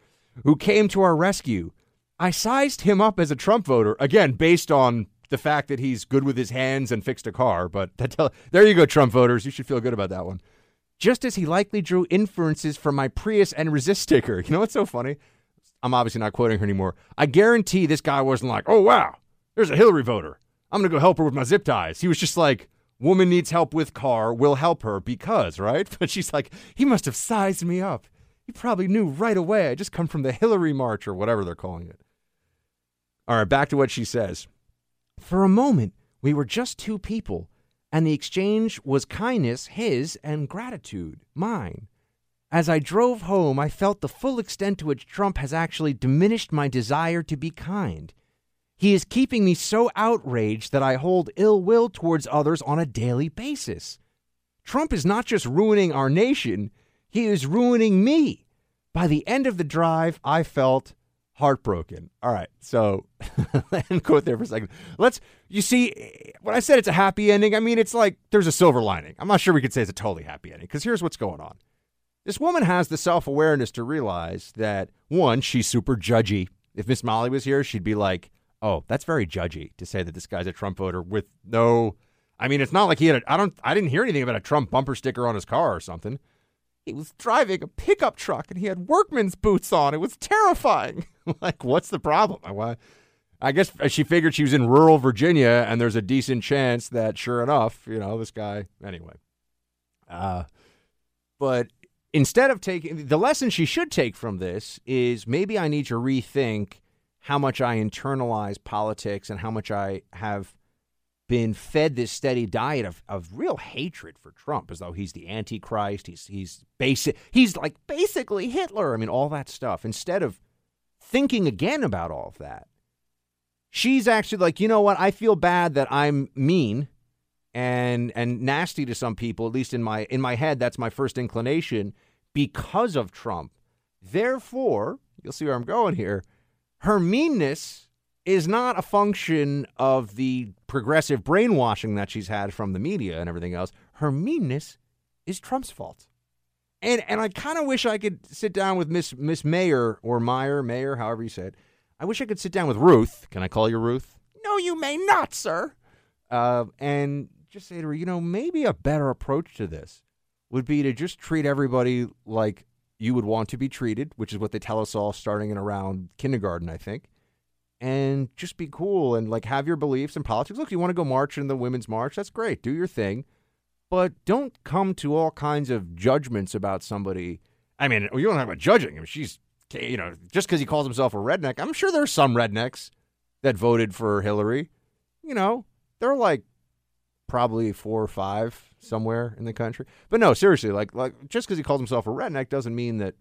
Who came to our rescue. I sized him up as a Trump voter, again, based on the fact that he's good with his hands and fixed a car. But that tell- there you go, Trump voters. You should feel good about that one. Just as he likely drew inferences from my Prius and resist sticker. You know what's so funny? I'm obviously not quoting her anymore. I guarantee this guy wasn't like, oh, wow, there's a Hillary voter. I'm going to go help her with my zip ties. He was just like, woman needs help with car. We'll help her because, right? But she's like, he must have sized me up. He probably knew right away. I just come from the Hillary march or whatever they're calling it. All right, back to what she says. For a moment, we were just two people, and the exchange was kindness, his, and gratitude, mine. As I drove home, I felt the full extent to which Trump has actually diminished my desire to be kind. He is keeping me so outraged that I hold ill will towards others on a daily basis. Trump is not just ruining our nation, he is ruining me. By the end of the drive, I felt heartbroken. All right. So and quote there for a second. Let's, you see, when I said it's a happy ending, I mean, it's like there's a silver lining. I'm not sure we could say it's a totally happy ending because here's what's going on. This woman has the self-awareness to realize that, one, she's super judgy. If Miss Molly was here, she'd be like, oh, that's very judgy to say that this guy's a Trump voter with no, I mean, it's not like he had a, I don't, I didn't hear anything about a Trump bumper sticker on his car or something. He was driving a pickup truck and he had workman's boots on. It was terrifying. Like, what's the problem? I, I guess she figured she was in rural Virginia and there's a decent chance that, sure enough, you know, this guy, anyway. Uh, but instead of taking, the lesson she should take from this is maybe I need to rethink how much I internalize politics and how much I have been fed this steady diet of, of real hatred for Trump, as though he's the Antichrist, he's he's basic, he's like basically Hitler. I mean, all that stuff. Instead of thinking again about all of that, she's actually like, you know what? I feel bad that I'm mean and and nasty to some people. At least in my in my head, that's my first inclination because of Trump. Therefore, you'll see where I'm going here. Her meanness is not a function of the progressive brainwashing that she's had from the media and everything else. Her meanness is Trump's fault. And and I kind of wish I could sit down with Miss Miss Mayer or Meyer, Mayer, however you say it. I wish I could sit down with Ruth. Can I call you Ruth? No, you may not, sir. Uh, and just say to her, you know, maybe a better approach to this would be to just treat everybody like you would want to be treated, which is what they tell us all starting in around kindergarten, I think. And just be cool and, like, have your beliefs in politics. Look, you want to go march in the Women's March? That's great. Do your thing. But don't come to all kinds of judgments about somebody. I mean, you don't have a judging. I mean, she's, you know, just because he calls himself a redneck. I'm sure there are some rednecks that voted for Hillary. You know, they're like probably four or five somewhere in the country. But no, seriously, like, like just because he calls himself a redneck doesn't mean that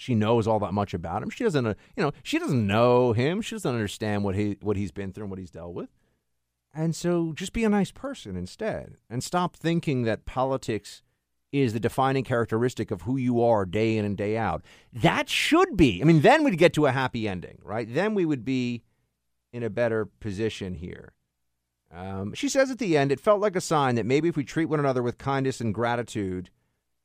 she knows all that much about him. She doesn't, you know, she doesn't know him. She doesn't understand what he what he's been through and what he's dealt with. And so just be a nice person instead, and stop thinking that politics is the defining characteristic of who you are day in and day out. That should be. I mean, then we'd get to a happy ending, right? Then we would be in a better position here. Um, she says at the end, it felt like a sign that maybe if we treat one another with kindness and gratitude,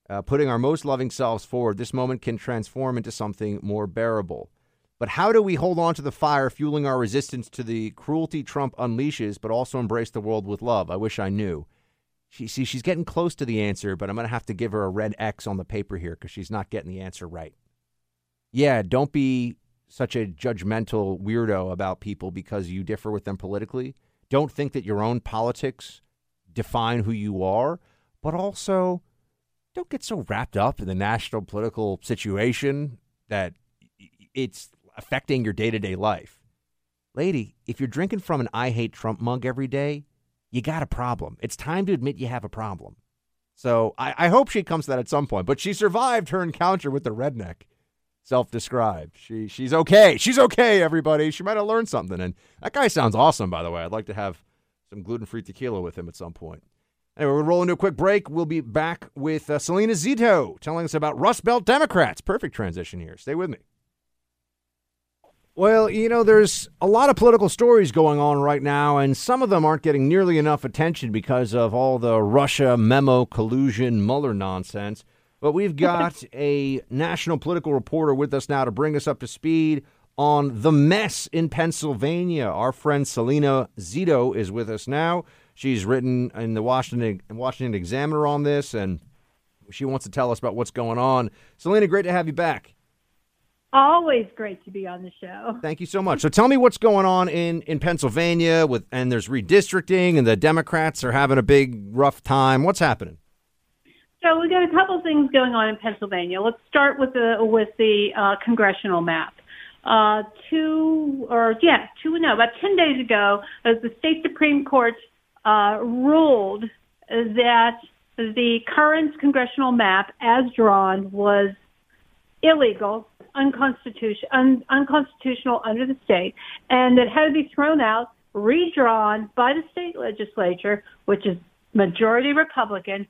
uh, putting our most loving selves forward, this moment can transform into something more bearable. But how do we hold on to the fire, fueling our resistance to the cruelty Trump unleashes, but also embrace the world with love? I wish I knew. She, see, she's getting close to the answer, but I'm going to have to give her a red X on the paper here because she's not getting the answer right. Yeah, don't be such a judgmental weirdo about people because you differ with them politically. Don't think that your own politics define who you are, but also don't get so wrapped up in the national political situation that it's affecting your day-to-day life. Lady, if you're drinking from an I hate Trump mug every day, you got a problem. It's time to admit you have a problem. So I, I hope she comes to that at some point. But she survived her encounter with the redneck, self-described. She she's okay. She's okay, everybody. She might have learned something. And that guy sounds awesome, by the way. I'd like to have some gluten-free tequila with him at some point. Anyway, we're going to roll into a quick break. We'll be back with uh, Selena Zito telling us about Rust Belt Democrats. Perfect transition here. Stay with me. Well, you know, there's a lot of political stories going on right now, and some of them aren't getting nearly enough attention because of all the Russia memo collusion Mueller nonsense. But we've got a national political reporter with us now to bring us up to speed on the mess in Pennsylvania. Our friend Selena Zito is with us now. She's written in the Washington Washington Examiner on this, and she wants to tell us about what's going on. Selena, great to have you back. Always great to be on the show. Thank you so much. So tell me what's going on in, in Pennsylvania with, and there's redistricting and the Democrats are having a big rough time. What's happening? So we got a couple things going on in Pennsylvania. Let's start with the with the uh, congressional map. Uh, two or yeah, two no, about ten days ago, as the state Supreme Court uh, ruled that the current congressional map, as drawn, was illegal. Unconstitution, un, unconstitutional under the state, and that had to be thrown out, redrawn by the state legislature, which is majority Republican,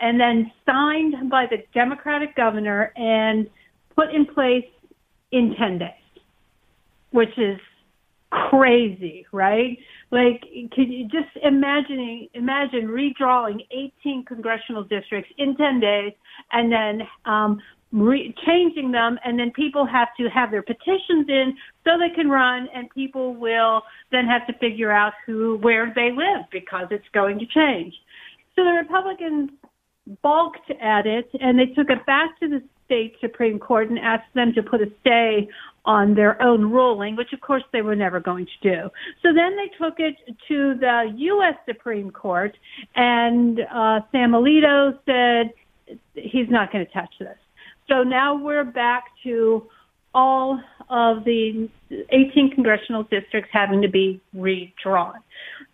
and then signed by the Democratic governor and put in place in ten days, which is crazy, right? Like, can you just imagining, imagine redrawing eighteen congressional districts in ten days and then um, re- changing them, and then people have to have their petitions in so they can run, and people will then have to figure out who, where they live because it's going to change. So the Republicans balked at it, and they took it back to the state Supreme Court and asked them to put a stay on their own ruling, which, of course, they were never going to do. So then they took it to the U S Supreme Court, and uh, Sam Alito said he's not going to touch this. So now we're back to all of the eighteen congressional districts having to be redrawn.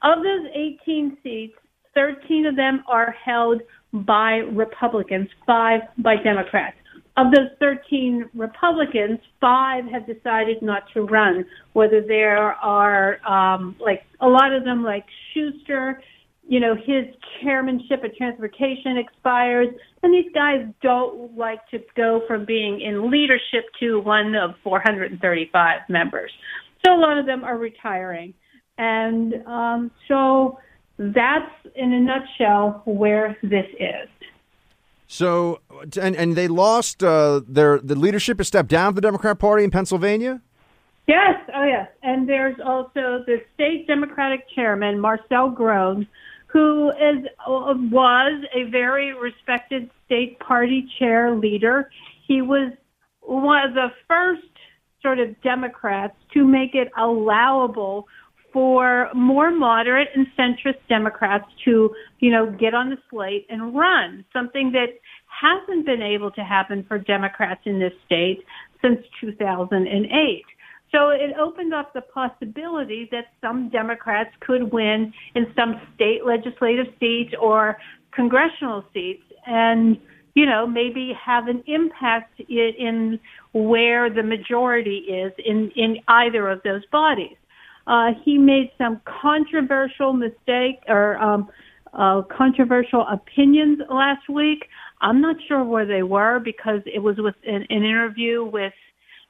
Of those eighteen seats, thirteen of them are held by Republicans, five by Democrats. Of those thirteen Republicans, five have decided not to run, whether there are, um, like, a lot of them, like Schuster, you know, his chairmanship of transportation expires, and these guys don't like to go from being in leadership to one of four hundred thirty-five members. So a lot of them are retiring. And um, so that's, in a nutshell, where this is. So, and, and they lost uh, their, the leadership has stepped down for the Democrat Party in Pennsylvania? Yes, oh yes. And there's also the state Democratic chairman, Marcel Groen, who is was a very respected state party chair leader. He was one of the first sort of Democrats to make it allowable for more moderate and centrist Democrats to, you know, get on the slate and run, something that hasn't been able to happen for Democrats in this state since two thousand eight. So it opened up the possibility that some Democrats could win in some state legislative seats or congressional seats and, you know, maybe have an impact in, in where the majority is in, in either of those bodies. Uh, he made some controversial mistake or um, uh, controversial opinions last week. I'm not sure where they were because it was with an, an interview with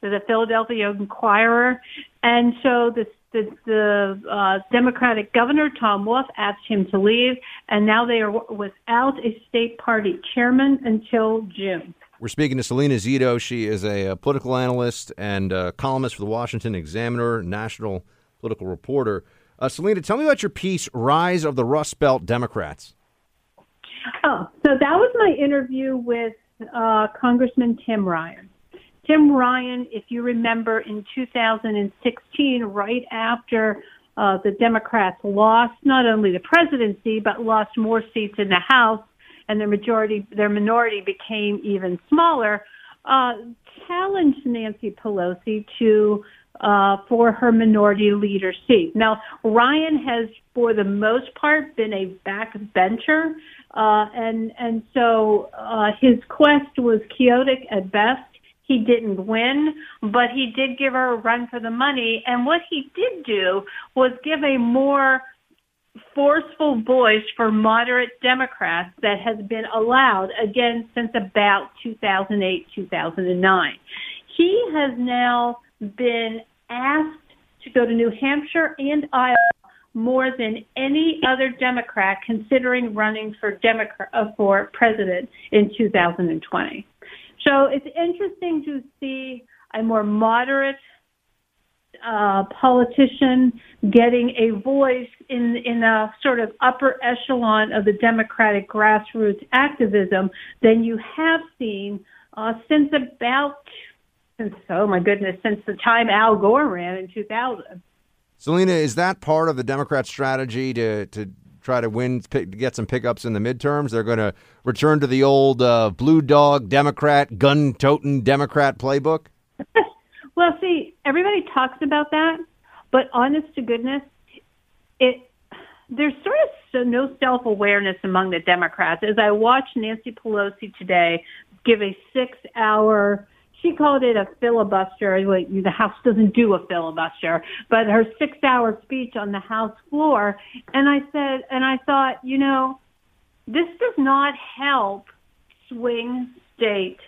the Philadelphia Inquirer. And so the, the, the uh, Democratic governor, Tom Wolf, asked him to leave, and now they are without a state party chairman until June. We're speaking to Selena Zito. She is a, a political analyst and a columnist for the Washington Examiner, national political reporter. Uh, Selena, tell me about your piece, Rise of the Rust Belt Democrats. Oh, so that was my interview with uh, Congressman Tim Ryan. Tim Ryan, if you remember, in two thousand sixteen, right after uh, the Democrats lost not only the presidency, but lost more seats in the House, and their majority, their minority became even smaller, uh, challenged Nancy Pelosi to uh, for her minority leader seat. Now, Ryan has, for the most part, been a backbencher, uh, and and so uh, his quest was chaotic at best. He didn't win, but he did give her a run for the money. And what he did do was give a more forceful voice for moderate Democrats that has been allowed, again, since about two thousand eight, two thousand nine. He has now been asked to go to New Hampshire and Iowa more than any other Democrat considering running for Democrat, uh, for president in two thousand twenty. So it's interesting to see a more moderate uh, politician getting a voice in in a sort of upper echelon of the Democratic grassroots activism than you have seen uh, since about, since, oh my goodness, since the time Al Gore ran in two thousand. Selena, is that part of the Democrat strategy to, to try to win, pick, get some pickups in the midterms? They're going to return to the old uh, blue dog Democrat, gun-toting Democrat playbook? Well, see, everybody talks about that, but honest to goodness, it there's sort of so no self-awareness among the Democrats. As I watched Nancy Pelosi today give a six-hour, she called it a filibuster. The House doesn't do a filibuster, but her six-hour speech on the House floor. And I said, and I thought, you know, this does not help swing state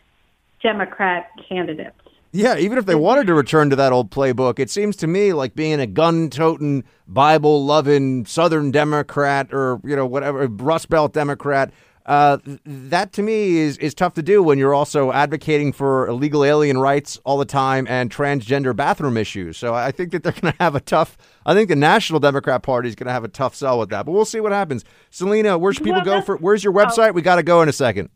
Democrat candidates. Yeah, even if they wanted to return to that old playbook, it seems to me like being a gun-toting, Bible-loving Southern Democrat or, you know, whatever, Rust Belt Democrat, uh, that to me is, is tough to do when you're also advocating for illegal alien rights all the time and transgender bathroom issues. So I think that they're going to have a tough, I think the National Democrat Party is going to have a tough sell with that. But we'll see what happens. Selena, where should people well, go for, where's your website? Oh. We got to go in a second.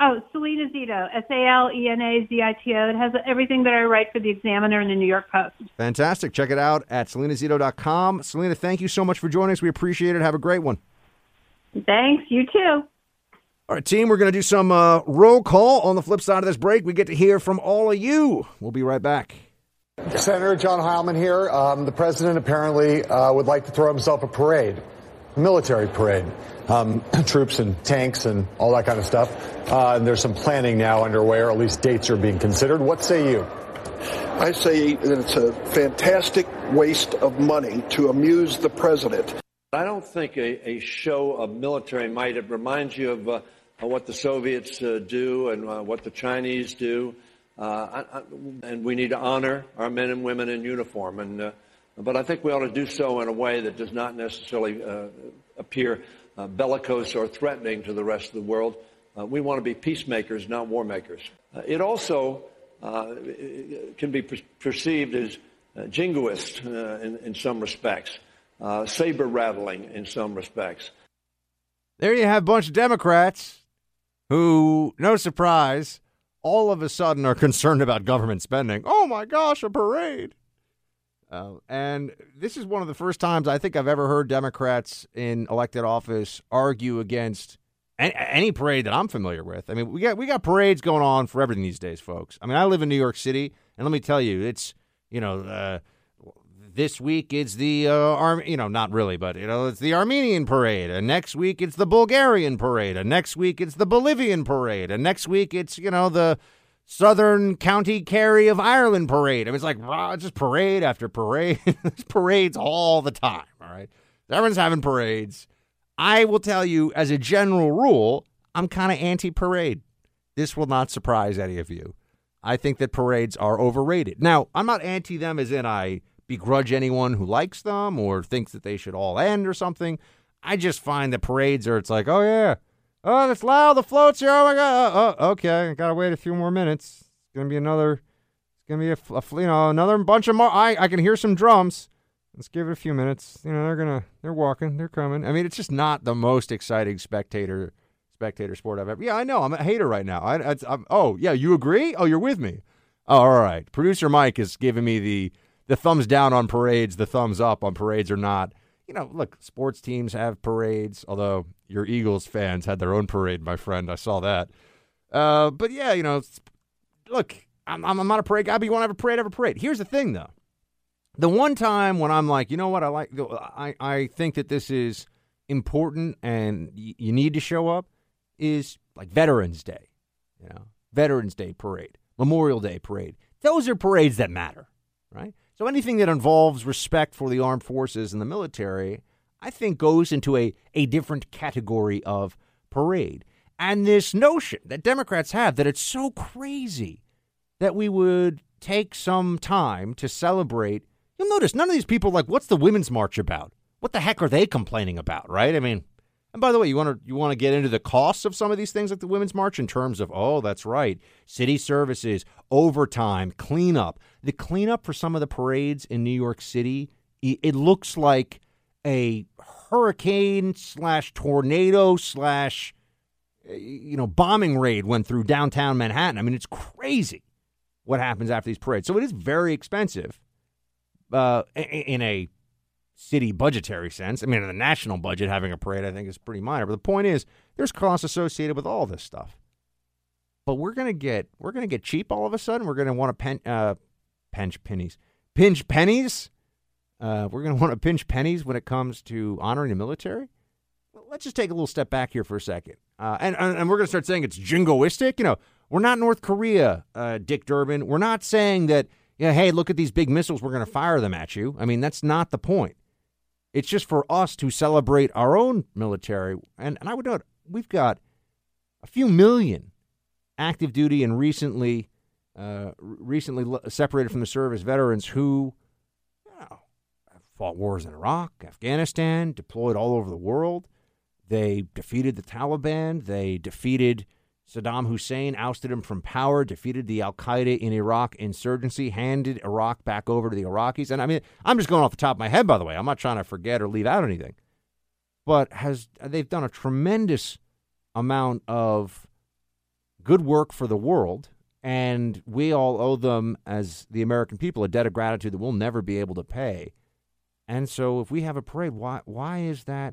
Oh, Selena Zito, S A L E N A Z I T O. It has everything that I write for The Examiner and The New York Post. Fantastic. Check it out at selena zito dot com. Selena, thank you so much for joining us. We appreciate it. Have a great one. Thanks. You too. All right, team, we're going to do some uh, roll call. On the flip side of this break, we get to hear from all of you. We'll be right back. Senator John Heilemann here. Um, the president apparently uh, would like to throw himself a parade. Military parade, um, troops and tanks and all that kind of stuff. Uh, and there's some planning now underway, or at least dates are being considered. What say you? I say that it's a fantastic waste of money to amuse the president. I don't think a, a show of military might. It reminds you of uh, what the Soviets uh, do and uh, what the Chinese do. Uh, I, I, and we need to honor our men and women in uniform. And uh, But I think we ought to do so in a way that does not necessarily uh, appear uh, bellicose or threatening to the rest of the world. Uh, we want to be peacemakers, not war makers. Uh, it also uh, can be per- perceived as uh, jingoist uh, in, in some respects, uh, saber rattling in some respects. There you have a bunch of Democrats who, no surprise, all of a sudden are concerned about government spending. Oh, my gosh, a parade. Uh, and this is one of the first times I think I've ever heard Democrats in elected office argue against any, any parade that I'm familiar with. I mean, we got we got parades going on for everything these days, folks. I mean, I live in New York City, and let me tell you, it's, you know, uh, this week it's the, uh, Ar- you know, not really, but, you know, it's the Armenian parade. And next week it's the Bulgarian parade. And next week it's the Bolivian parade. And next week it's, you know, the Southern County Kerry of Ireland parade. I mean, it's like, rah, just parade after parade. There's parades all the time, all right? Everyone's having parades. I will tell you, as a general rule, I'm kind of anti-parade. This will not surprise any of you. I think that parades are overrated. Now, I'm not anti them as in I begrudge anyone who likes them or thinks that they should all end or something. I just find that parades are, it's like, oh, yeah, oh, it's loud, the floats here, oh, my God, oh, oh okay, I got to wait a few more minutes. It's going to be another, it's going to be, a, a, you know, another bunch of more, I, I can hear some drums. Let's give it a few minutes. You know, they're going to, they're walking, they're coming. I mean, it's just not the most exciting spectator spectator sport I've ever. Yeah, I know. I'm a hater right now. I, I, I'm, oh, yeah, you agree? Oh, you're with me. Oh, all right. Producer Mike is giving me the, the thumbs down on parades, the thumbs up on parades or not. You know, look, sports teams have parades, although your Eagles fans had their own parade, my friend. I saw that. Uh, but, yeah, you know, look, I'm, I'm not a parade guy, but you want to have a parade, have a parade. Here's the thing, though. The one time when I'm like, you know what, I like, I, I think that this is important and y- you need to show up is like Veterans Day, you know, Veterans Day parade, Memorial Day parade. Those are parades that matter, right? So anything that involves respect for the armed forces and the military, I think goes into a, a different category of parade. And this notion that Democrats have that it's so crazy that we would take some time to celebrate. You'll notice none of these people like, what's the Women's March about? What the heck are they complaining about, right? I mean, and by the way, you want to you want to get into the costs of some of these things like the Women's March in terms of, oh, that's right, city services, overtime, cleanup. The cleanup for some of the parades in New York City, it looks like a hurricane slash tornado slash, you know, bombing raid went through downtown Manhattan. I mean, it's crazy what happens after these parades. So it is very expensive. Uh, in a city budgetary sense. I mean, in the national budget, having a parade, I think, is pretty minor. But the point is, there's costs associated with all this stuff. But we're gonna get we're gonna get cheap all of a sudden. We're gonna want to pen, uh, pinch pennies, pinch pennies. Uh, we're gonna want to pinch pennies when it comes to honoring the military. Well, let's just take a little step back here for a second, uh, and, and and we're gonna start saying it's jingoistic. You know, we're not North Korea, uh, Dick Durbin. We're not saying that. Yeah, hey, look at these big missiles. We're going to fire them at you. I mean, that's not the point. It's just for us to celebrate our own military. And, and I would note, we've got a few million active duty and recently uh, recently separated from the service veterans who you know, fought wars in Iraq, Afghanistan, deployed all over the world. They defeated the Taliban. They defeated Saddam Hussein, ousted him from power, defeated the al-Qaeda in Iraq insurgency, handed Iraq back over to the Iraqis. And I mean, I'm just going off the top of my head, by the way. I'm not trying to forget or leave out anything. But has they've done a tremendous amount of good work for the world, and we all owe them, as the American people, a debt of gratitude that we'll never be able to pay. And so if we have a parade, why, why is that?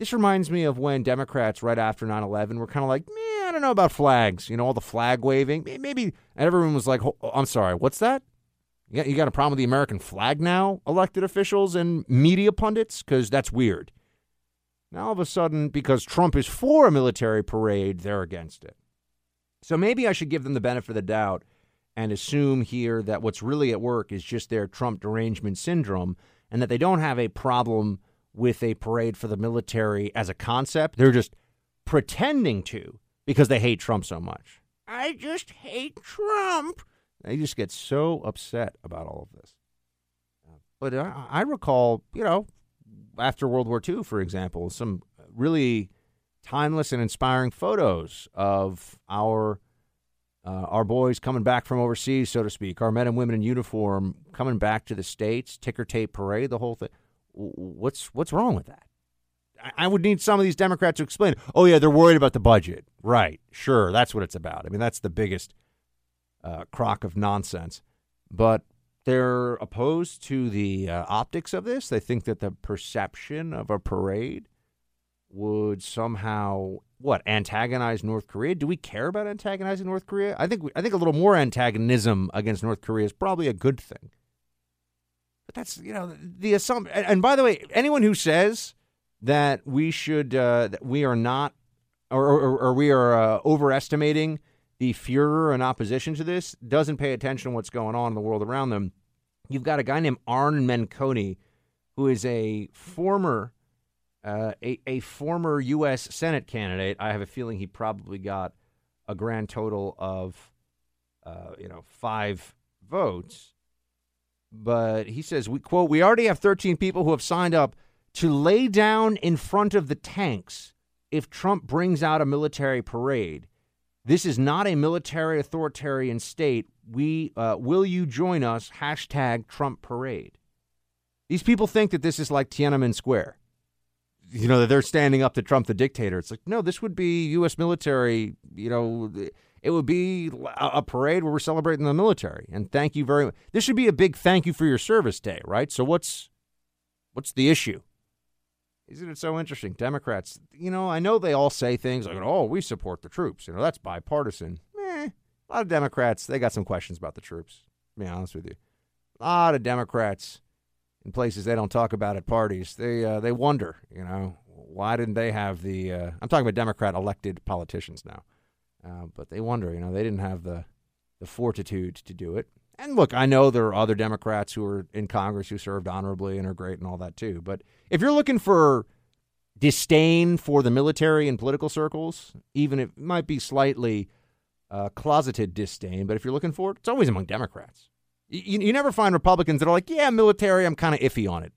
This reminds me of when Democrats right after nine eleven were kind of like, meh, I don't know about flags, you know, all the flag waving. Maybe everyone was like, oh, I'm sorry, what's that? You got, you got a problem with the American flag now, elected officials and media pundits? Because that's weird. Now all of a sudden, because Trump is for a military parade, they're against it. So maybe I should give them the benefit of the doubt and assume here that what's really at work is just their Trump derangement syndrome and that they don't have a problem with a parade for the military as a concept. They're just pretending to. Because they hate Trump so much. I just hate Trump. They just get so upset about all of this. But I, I recall, you know, after World War Two, for example, some really timeless and inspiring photos of our uh, our boys coming back from overseas, so to speak, our men and women in uniform coming back to the States, ticker tape parade, the whole thing. What's what's wrong with that? I would need some of these Democrats to explain, oh, yeah, they're worried about the budget. Right. Sure. That's what it's about. I mean, that's the biggest uh, crock of nonsense. But they're opposed to the uh, optics of this. They think that the perception of a parade would somehow, what, antagonize North Korea? Do we care about antagonizing North Korea? I think we, I think a little more antagonism against North Korea is probably a good thing. But that's, you know, the assumption. And, and by the way, anyone who says that we should, uh, that we are not, or, or, or we are uh, overestimating the furor and opposition to this doesn't pay attention to what's going on in the world around them. You've got a guy named Arne Menconi, who is a former uh, a, a former U S Senate candidate. I have a feeling he probably got a grand total of uh, you know five votes. But he says, we quote, "We already have thirteen people who have signed up to lay down in front of the tanks if Trump brings out a military parade. This is not a military authoritarian state. We uh, will you join us? Hashtag Trump parade." These people think that this is like Tiananmen Square, you know, that they're standing up to Trump the dictator. It's like, no, this would be U S military. You know, it would be a parade where we're celebrating the military. And thank you very much. This should be a big thank you for your service day. Right. So what's what's the issue? Isn't it so interesting? Democrats, you know, I know they all say things like, oh, we support the troops. You know, that's bipartisan. Eh, a lot of Democrats, they got some questions about the troops, to be honest with you. A lot of Democrats in places they don't talk about at parties, they uh, they wonder, you know, why didn't they have the, uh, I'm talking about Democrat elected politicians now, uh, but they wonder, you know, they didn't have the, the fortitude to do it. And look, I know there are other Democrats who are in Congress who served honorably and are great and all that, too. But if you're looking for disdain for the military in political circles, even if it might be slightly uh, closeted disdain, but if you're looking for it, it's always among Democrats. You, you never find Republicans that are like, yeah, military, I'm kind of iffy on it.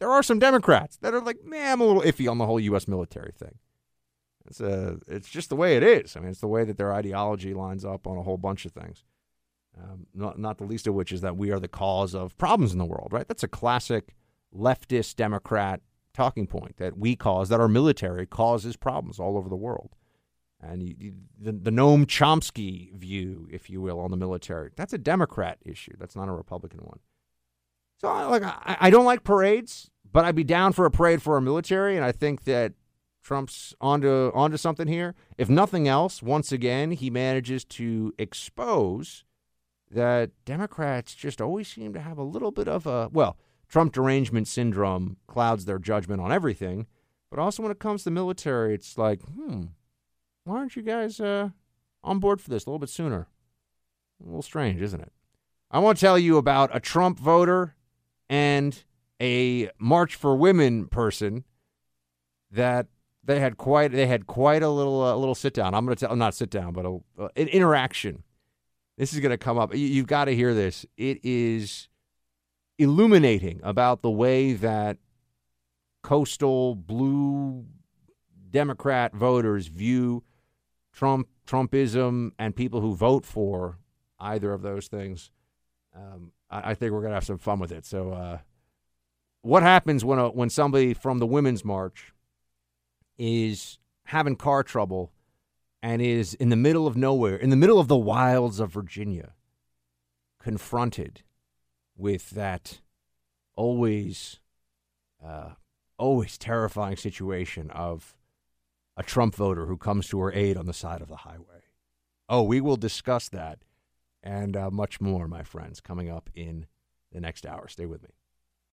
There are some Democrats that are like, man, I'm a little iffy on the whole U S military thing. It's, a, it's just the way it is. I mean, it's the way that their ideology lines up on a whole bunch of things. Um, not, not the least of which is that we are the cause of problems in the world, right? That's a classic leftist Democrat talking point, that we cause, that our military causes problems all over the world. And you, you, the, the Noam Chomsky view, if you will, on the military, that's a Democrat issue. That's not a Republican one. So like, I, I don't like parades, but I'd be down for a parade for our military, and I think that Trump's onto, onto something here. If nothing else, once again, he manages to expose that Democrats just always seem to have a little bit of a, well, Trump derangement syndrome clouds their judgment on everything. But also when it comes to the military, it's like, hmm, why aren't you guys uh, on board for this a little bit sooner? A little strange, isn't it? I want to tell you about a Trump voter and a March for Women person that they had quite, they had quite a little, uh, little sit down. I'm going to tell, not sit down, but a, uh, an interaction. This is going to come up. You've got to hear this. It is illuminating about the way that coastal blue Democrat voters view Trump, Trumpism, and people who vote for either of those things. Um, I, I think we're going to have some fun with it. So uh, what happens when, a, when somebody from the Women's March is having car trouble and is in the middle of nowhere, in the middle of the wilds of Virginia, confronted with that always, uh, always terrifying situation of a Trump voter who comes to her aid on the side of the highway? Oh, we will discuss that and uh, much more, my friends, coming up in the next hour. Stay with me.